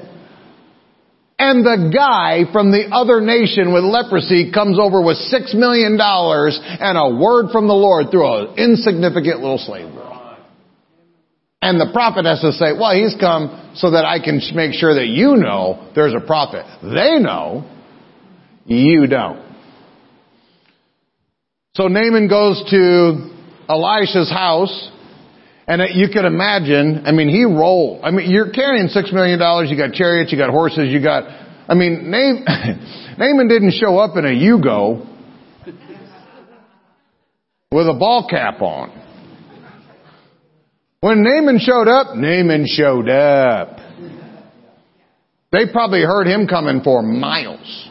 and the guy from the other nation with leprosy comes over with six million dollars and a word from the Lord through an insignificant little slave girl. And the prophet has to say, well, he's come so that I can make sure that you know there's a prophet. They know. You don't. So Naaman goes to Elisha's house. And you can imagine, I mean, he rolled. I mean, you're carrying six million dollars. You got chariots. You got horses. You got, I mean, Naaman didn't show up in a Yugo with a ball cap on. When Naaman showed up, Naaman showed up. They probably heard him coming for miles.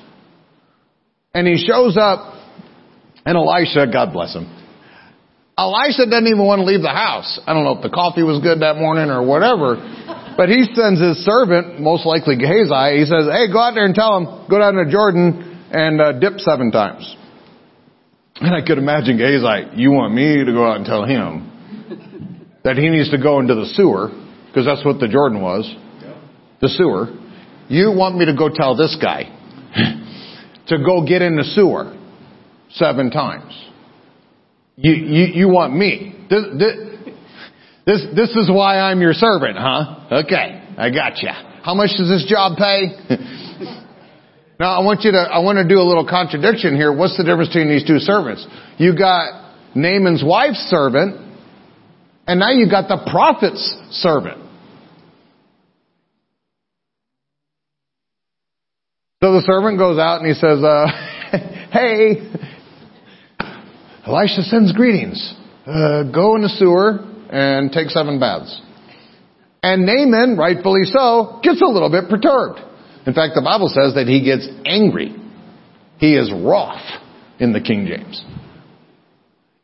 And he shows up, and Elisha, God bless him, Elisha doesn't even want to leave the house. I don't know if the coffee was good that morning or whatever, but he sends his servant, most likely Gehazi, he says, hey, go out there and tell him, go down to Jordan and uh, dip seven times. And I could imagine Gehazi, you want me to go out and tell him that he needs to go into the sewer, because that's what the Jordan was, the sewer. You want me to go tell this guy to go get in the sewer seven times. You you, you want me. This, this, this is why I'm your servant, huh? Okay, I gotcha. How much does this job pay? Now, I want you to, I want to do a little contradiction here. What's the difference between these two servants? You got Naaman's wife's servant, and now you got the prophet's servant. So the servant goes out and he says, uh, hey, Elisha sends greetings. Uh, go in the sewer and take seven baths. And Naaman, rightfully so, gets a little bit perturbed. In fact, the Bible says that he gets angry. He is wroth in the King James.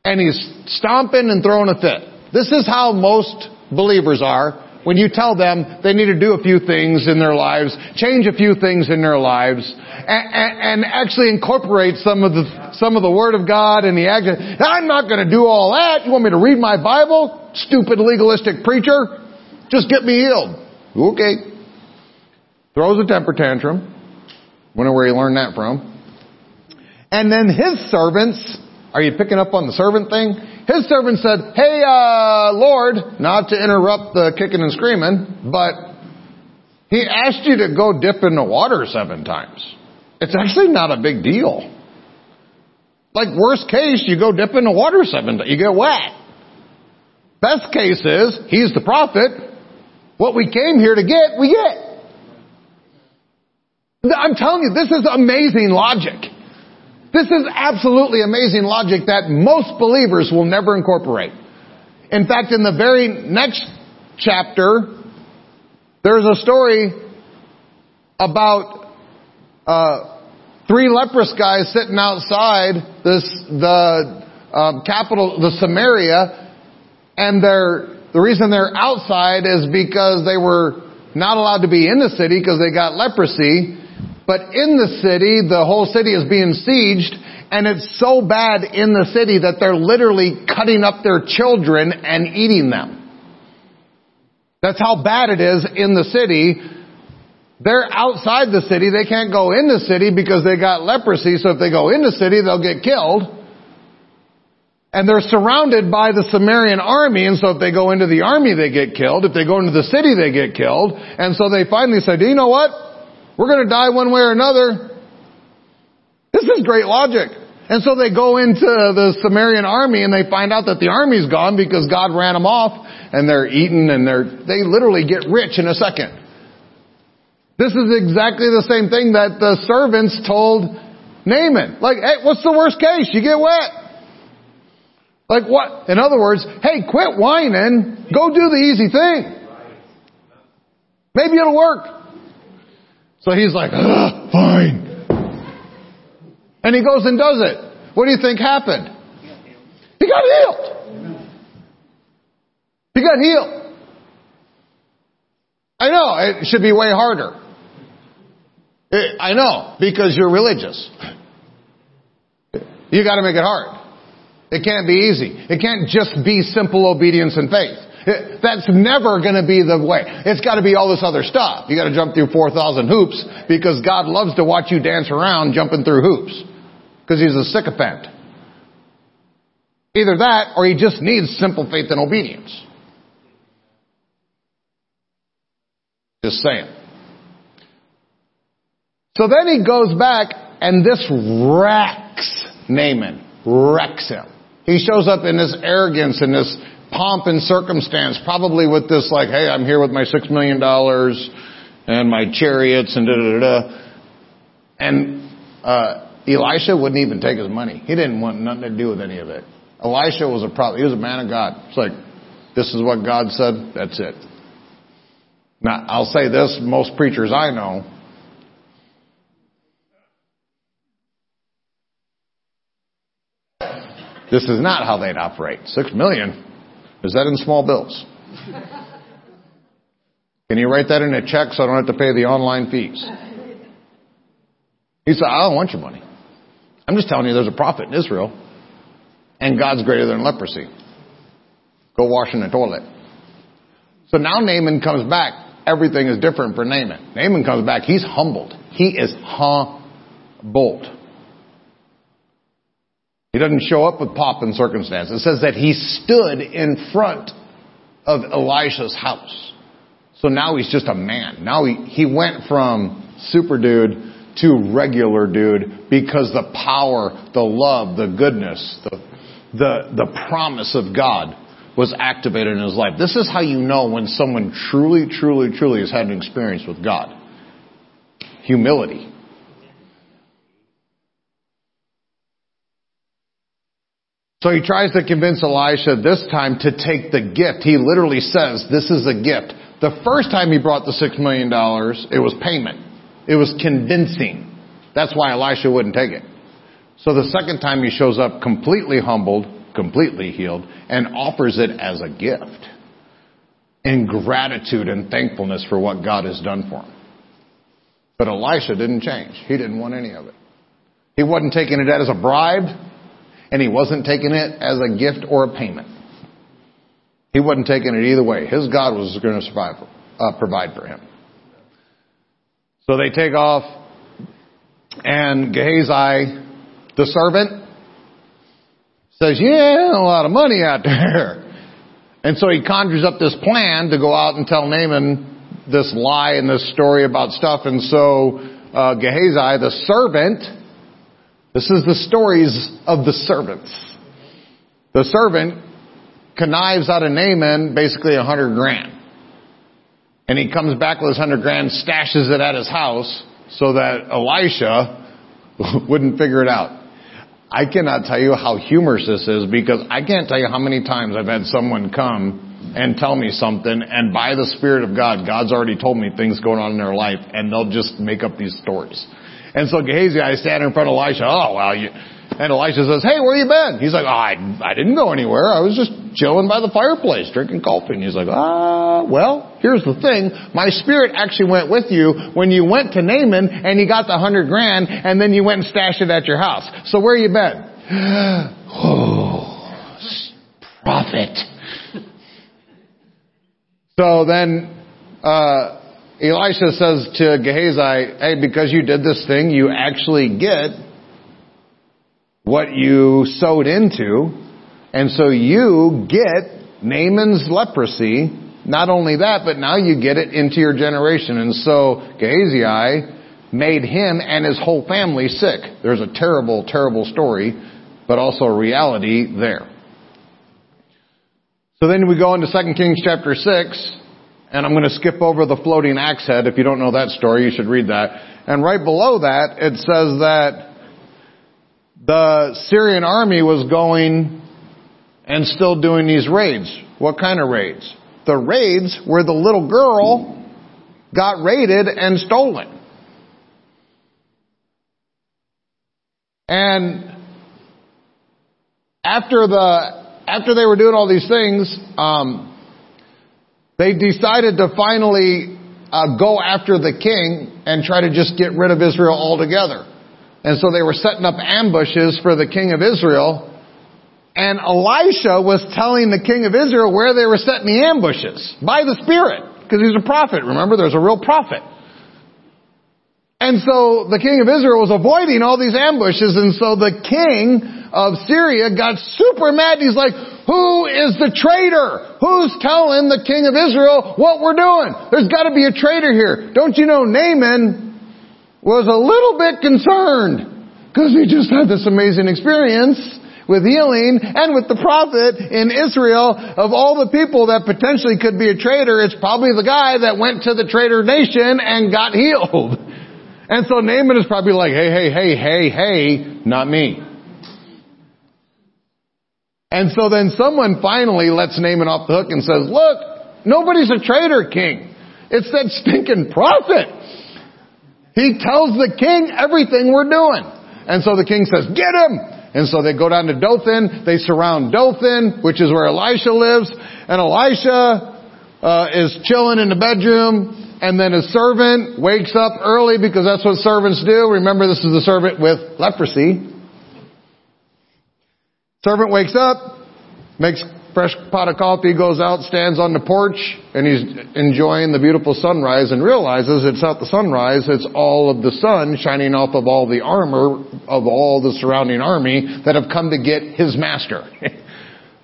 And he's stomping and throwing a fit. This is how most believers are. When you tell them they need to do a few things in their lives, change a few things in their lives, and, and, and actually incorporate some of the some of the Word of God and the action. I'm not going to do all that. You want me to read my Bible? Stupid legalistic preacher. Just get me healed. Okay. Throws a temper tantrum. Wonder where he learned that from. And then his servants. Are you picking up on the servant thing? His servant said, hey, uh, Lord, not to interrupt the kicking and screaming, but he asked you to go dip in the water seven times. It's actually not a big deal. Like, worst case, you go dip in the water seven times. You get wet. Best case is, he's the prophet. What we came here to get, we get. I'm telling you, this is amazing logic. This is absolutely amazing logic that most believers will never incorporate. In fact, in the very next chapter, there's a story about uh, three leprous guys sitting outside this the uh, capital, the Samaria, and they're, the reason they're outside is because they were not allowed to be in the city because they got leprosy. But in the city, the whole city is being sieged, and it's so bad in the city that they're literally cutting up their children and eating them. That's how bad it is in the city. They're outside the city. They can't go in the city because they got leprosy. So if they go in the city, they'll get killed. And they're surrounded by the Samaritan army, and so if they go into the army, they get killed. If they go into the city, they get killed. And so they finally said, you know what? We're going to die one way or another. This is great logic. And so they go into the Samaritan army, and they find out that the army's gone because God ran them off, and they're eaten, and they're they literally get rich in a second. This is exactly the same thing that the servants told Naaman. Like, hey, what's the worst case? You get wet. Like what? In other words, hey, quit whining. Go do the easy thing. Maybe it'll work. So he's like, ugh, fine. And he goes and does it. What do you think happened? He got healed. He got healed. I know, it should be way harder. It, I know, because you're religious. You got to make it hard. It can't be easy. It can't just be simple obedience and faith. It, that's never going to be the way. It's got to be all this other stuff. You got to jump through four thousand hoops because God loves to watch you dance around jumping through hoops because he's a sycophant. Either that or he just needs simple faith and obedience. Just saying. So then he goes back and this wrecks Naaman. Wrecks him. He shows up in this arrogance and this pomp and circumstance, probably with this like, hey, I'm here with my six million dollars and my chariots and da da da. And uh, Elisha wouldn't even take his money. He didn't want nothing to do with any of it. Elisha was a prophet. He was a man of God. It's like, this is what God said. That's it. Now, I'll say this. Most preachers I know, this is not how they'd operate. Six million? Is that in small bills? Can you write that in a check so I don't have to pay the online fees? He said, I don't want your money. I'm just telling you there's a prophet in Israel, and God's greater than leprosy. Go wash in the toilet. So now Naaman comes back. Everything is different for Naaman. Naaman comes back. He's humbled. He is humbled. He doesn't show up with pomp and circumstance. It says that he stood in front of Elisha's house. So now he's just a man. Now he, he went from super dude to regular dude because the power, the love, the goodness, the, the, the promise of God was activated in his life. This is how you know when someone truly, truly, truly has had an experience with God. Humility. So he tries to convince Elisha this time to take the gift. He literally says, this is a gift. The first time he brought the six million dollars, it was payment. It was convincing. That's why Elisha wouldn't take it. So the second time he shows up completely humbled, completely healed, and offers it as a gift in gratitude and thankfulness for what God has done for him. But Elisha didn't change. He didn't want any of it. He wasn't taking it as a bribe. And he wasn't taking it as a gift or a payment. He wasn't taking it either way. His God was going to survive, uh, provide for him. So they take off. And Gehazi, the servant, says, yeah, a lot of money out there. And so he conjures up this plan to go out and tell Naaman this lie and this story about stuff. And so uh, Gehazi, the servant... This is the stories of the servants. The servant connives out of Naaman basically a hundred grand. And he comes back with his hundred grand, stashes it at his house so that Elisha wouldn't figure it out. I cannot tell you how humorous this is because I can't tell you how many times I've had someone come and tell me something, and by the Spirit of God, God's already told me things going on in their life, and they'll just make up these stories. And so Gehazi, I stand in front of Elisha. Oh, well, you... And Elisha says, hey, where you been? He's like, oh, I, I didn't go anywhere. I was just chilling by the fireplace, drinking coffee. And he's like, ah, well, here's the thing. My spirit actually went with you when you went to Naaman and you got the hundred grand and then you went and stashed it at your house. So where you been? Oh, prophet. So then, uh, Elisha says to Gehazi, hey, because you did this thing, you actually get what you sowed into, And so you get Naaman's leprosy. Not only that, but now you get it into your generation. And so Gehazi made him and his whole family sick. There's a terrible, terrible story, but also a reality there. So then we go into Second Kings chapter six, and I'm going to skip over the floating axe head. If you don't know that story, you should read that. And right below that, it says that the Syrian army was going and still doing these raids. What kind of raids? The raids where the little girl got raided and stolen. And after the after they were doing all these things, um, they decided to finally uh, go after the king and try to just get rid of Israel altogether. And so they were setting up ambushes for the king of Israel. And Elisha was telling the king of Israel where they were setting the ambushes by the Spirit, because he's a prophet. Remember, there's a real prophet. And so the king of Israel was avoiding all these ambushes, and so the king of Syria got super mad. He's like, who is the traitor? Who's telling the king of Israel what we're doing? There's got to be a traitor here. Don't you know Naaman was a little bit concerned because he just had this amazing experience with healing and with the prophet in Israel. Of all the people that potentially could be a traitor, it's probably the guy that went to the traitor nation and got healed. And so Naaman is probably like, hey, hey, hey, hey, hey, not me. And so then someone finally lets Naaman off the hook and says, look, nobody's a traitor, king. It's that stinking prophet. He tells the king everything we're doing. And so the king says, get him. And so they go down to Dothan. They surround Dothan, which is where Elisha lives. And Elisha uh, is chilling in the bedroom. And then his servant wakes up early, because that's what servants do. Remember, this is the servant with leprosy. Servant wakes up, makes fresh pot of coffee, goes out, stands on the porch, and he's enjoying the beautiful sunrise and realizes it's not the sunrise, it's all of the sun shining off of all the armor of all the surrounding army that have come to get his master.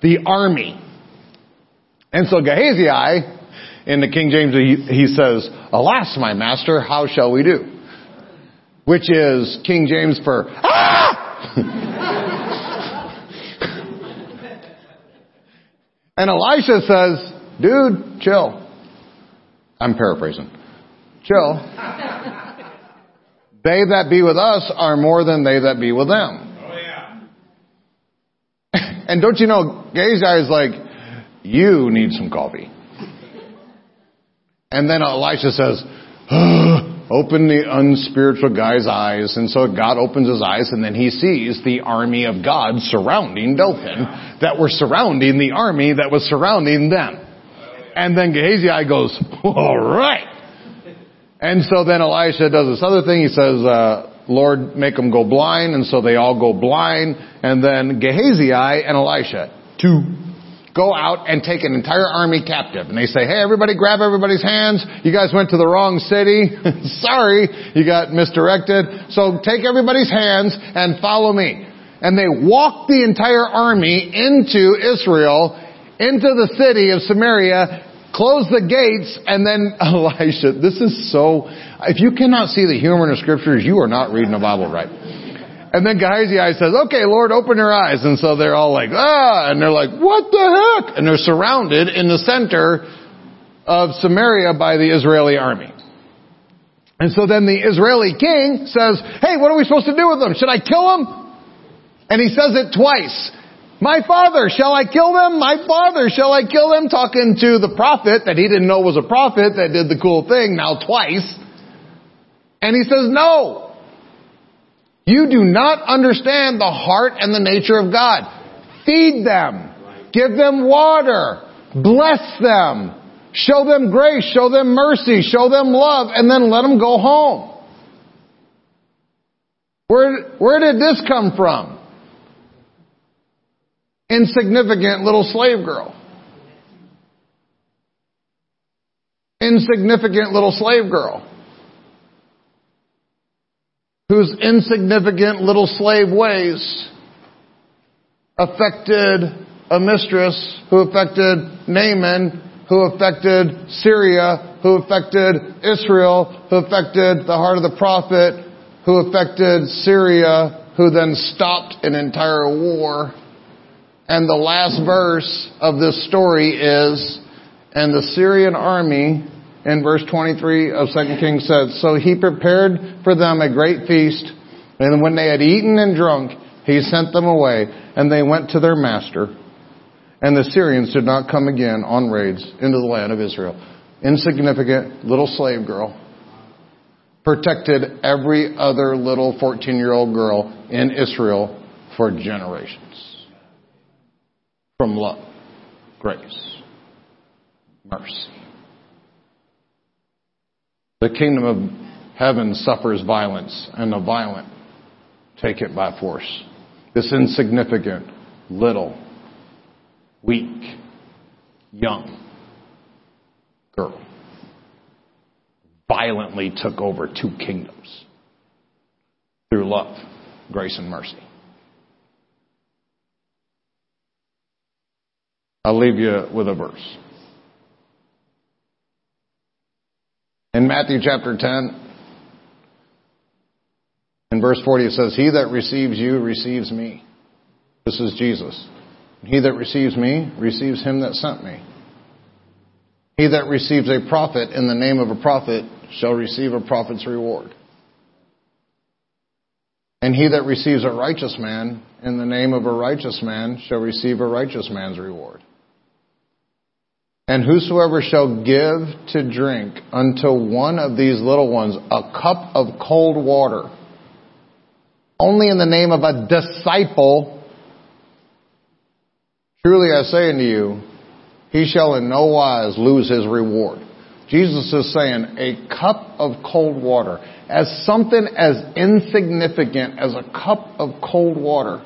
The army. And so Gehazi, in the King James, he says, alas, my master, how shall we do? Which is King James for, ah! And Elisha says, dude, chill. I'm paraphrasing. Chill. They that be with us are more than they that be with them. Oh, yeah. And don't you know, Gehazi is like, you need some coffee. And then Elisha says, oh, open the unspiritual guy's eyes. And so God opens his eyes, and then he sees the army of God surrounding Dothan, that were surrounding the army that was surrounding them. And then Gehazi goes, all right. And so then Elisha does this other thing. He says, uh, Lord, make them go blind. And so they all go blind. And then Gehazi and Elisha, two, go out and take an entire army captive. And they say, hey, everybody grab everybody's hands. You guys went to the wrong city. Sorry, you got misdirected. So take everybody's hands and follow me. And they walk the entire army into Israel, into the city of Samaria, close the gates, and then Elisha, this is so, if you cannot see the humor in the scriptures, you are not reading the Bible right. And then Gehazi says, okay, Lord, open their eyes. And so they're all like, ah, and they're like, what the heck? And they're surrounded in the center of Samaria by the Israeli army. And so then the Israeli king says, hey, what are we supposed to do with them? Should I kill them? And he says it twice. My father, shall I kill them? My father, shall I kill them? Talking to the prophet that he didn't know was a prophet that did the cool thing now twice. And he says, no. You do not understand the heart and the nature of God. Feed them. Give them water. Bless them. Show them grace. Show them mercy. Show them love. And then let them go home. Where, where did this come from? Insignificant little slave girl. Insignificant little slave girl. Whose insignificant little slave ways affected a mistress who affected Naaman, who affected Syria, who affected Israel, who affected the heart of the prophet, who affected Syria, who then stopped an entire war. And the last verse of this story is, and the Syrian army, in verse twenty-three of Second Kings, says, so he prepared for them a great feast, and when they had eaten and drunk, he sent them away, and they went to their master. And the Syrians did not come again on raids into the land of Israel. Insignificant little slave girl protected every other little fourteen-year-old girl in Israel for generations. From love, grace, mercy. The kingdom of heaven suffers violence, and the violent take it by force. This insignificant, little, weak, young girl violently took over two kingdoms through love, grace, and mercy. I'll leave you with a verse. In Matthew chapter ten, in verse forty, it says, he that receives you receives me. This is Jesus. He that receives me receives him that sent me. He that receives a prophet in the name of a prophet shall receive a prophet's reward. And he that receives a righteous man in the name of a righteous man shall receive a righteous man's reward. And whosoever shall give to drink unto one of these little ones a cup of cold water, only in the name of a disciple, truly I say unto you, he shall in no wise lose his reward. Jesus is saying a cup of cold water, as something as insignificant as a cup of cold water,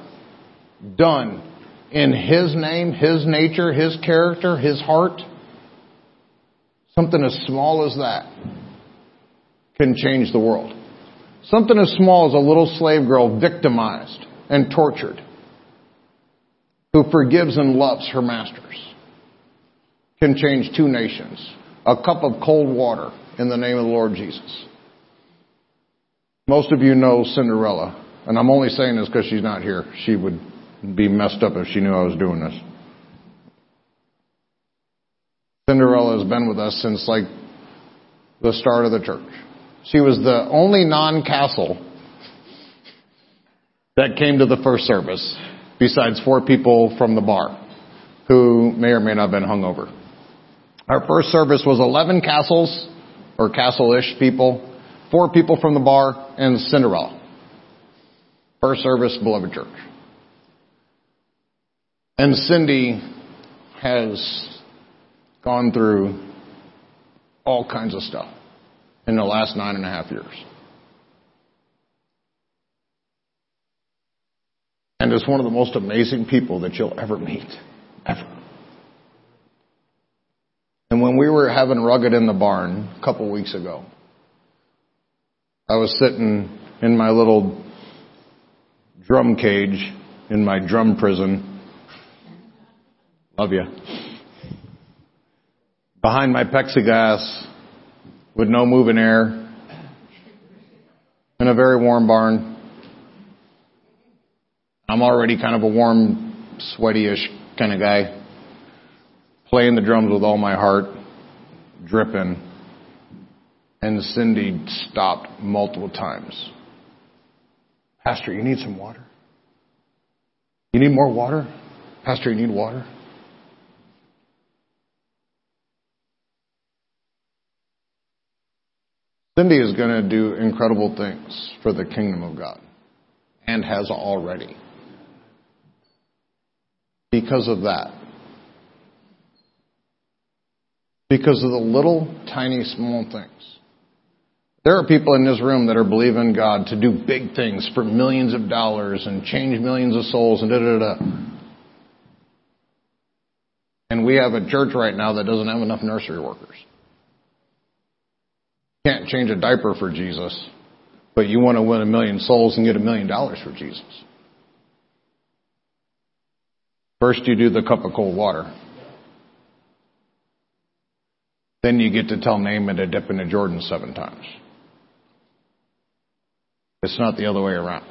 done in his name, his nature, his character, his heart, something as small as that can change the world. Something as small as a little slave girl victimized and tortured, who forgives and loves her masters, can change two nations. A cup of cold water in the name of the Lord Jesus. Most of you know Cinderella, and I'm only saying this because she's not here. She would be messed up if she knew I was doing this. Cinderella has been with us since like the start of the church. She was the only non-castle that came to the first service, besides four people from the bar who may or may not have been hungover. Our first service was eleven castles, or castle-ish people, four people from the bar, and Cinderella. First service, Beloved Church. And Cindy has gone through all kinds of stuff in the last nine and a half years. And is one of the most amazing people that you'll ever meet. Ever. And when we were having Rugged in the Barn a couple weeks ago, I was sitting in my little drum cage in my drum prison. Love you. Behind my plexiglass, with no moving air, in a very warm barn. I'm already kind of a warm, sweaty-ish kind of guy, playing the drums with all my heart, dripping, and Cindy stopped multiple times. Pastor, you need some water? You need more water? Pastor, you need water? Cindy is going to do incredible things for the kingdom of God, and has already. Because of that. Because of the little, tiny, small things. There are people in this room that are believing God to do big things for millions of dollars and change millions of souls and da-da-da. And we have a church right now that doesn't have enough nursery workers. Can't change a diaper for Jesus, but you want to win a million souls and get a million dollars for Jesus. First you do the cup of cold water. Then you get to tell Naaman to dip in the Jordan seven times. It's not the other way around.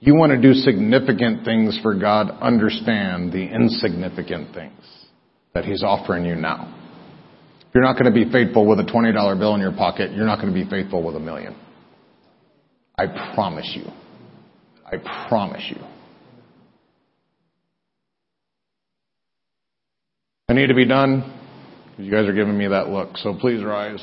You want to do significant things for God, understand the insignificant things that He's offering you now. If you're not going to be faithful with a twenty dollar bill in your pocket, you're not going to be faithful with a million. I promise you. I promise you. I need to be done because you guys are giving me that look, so please rise.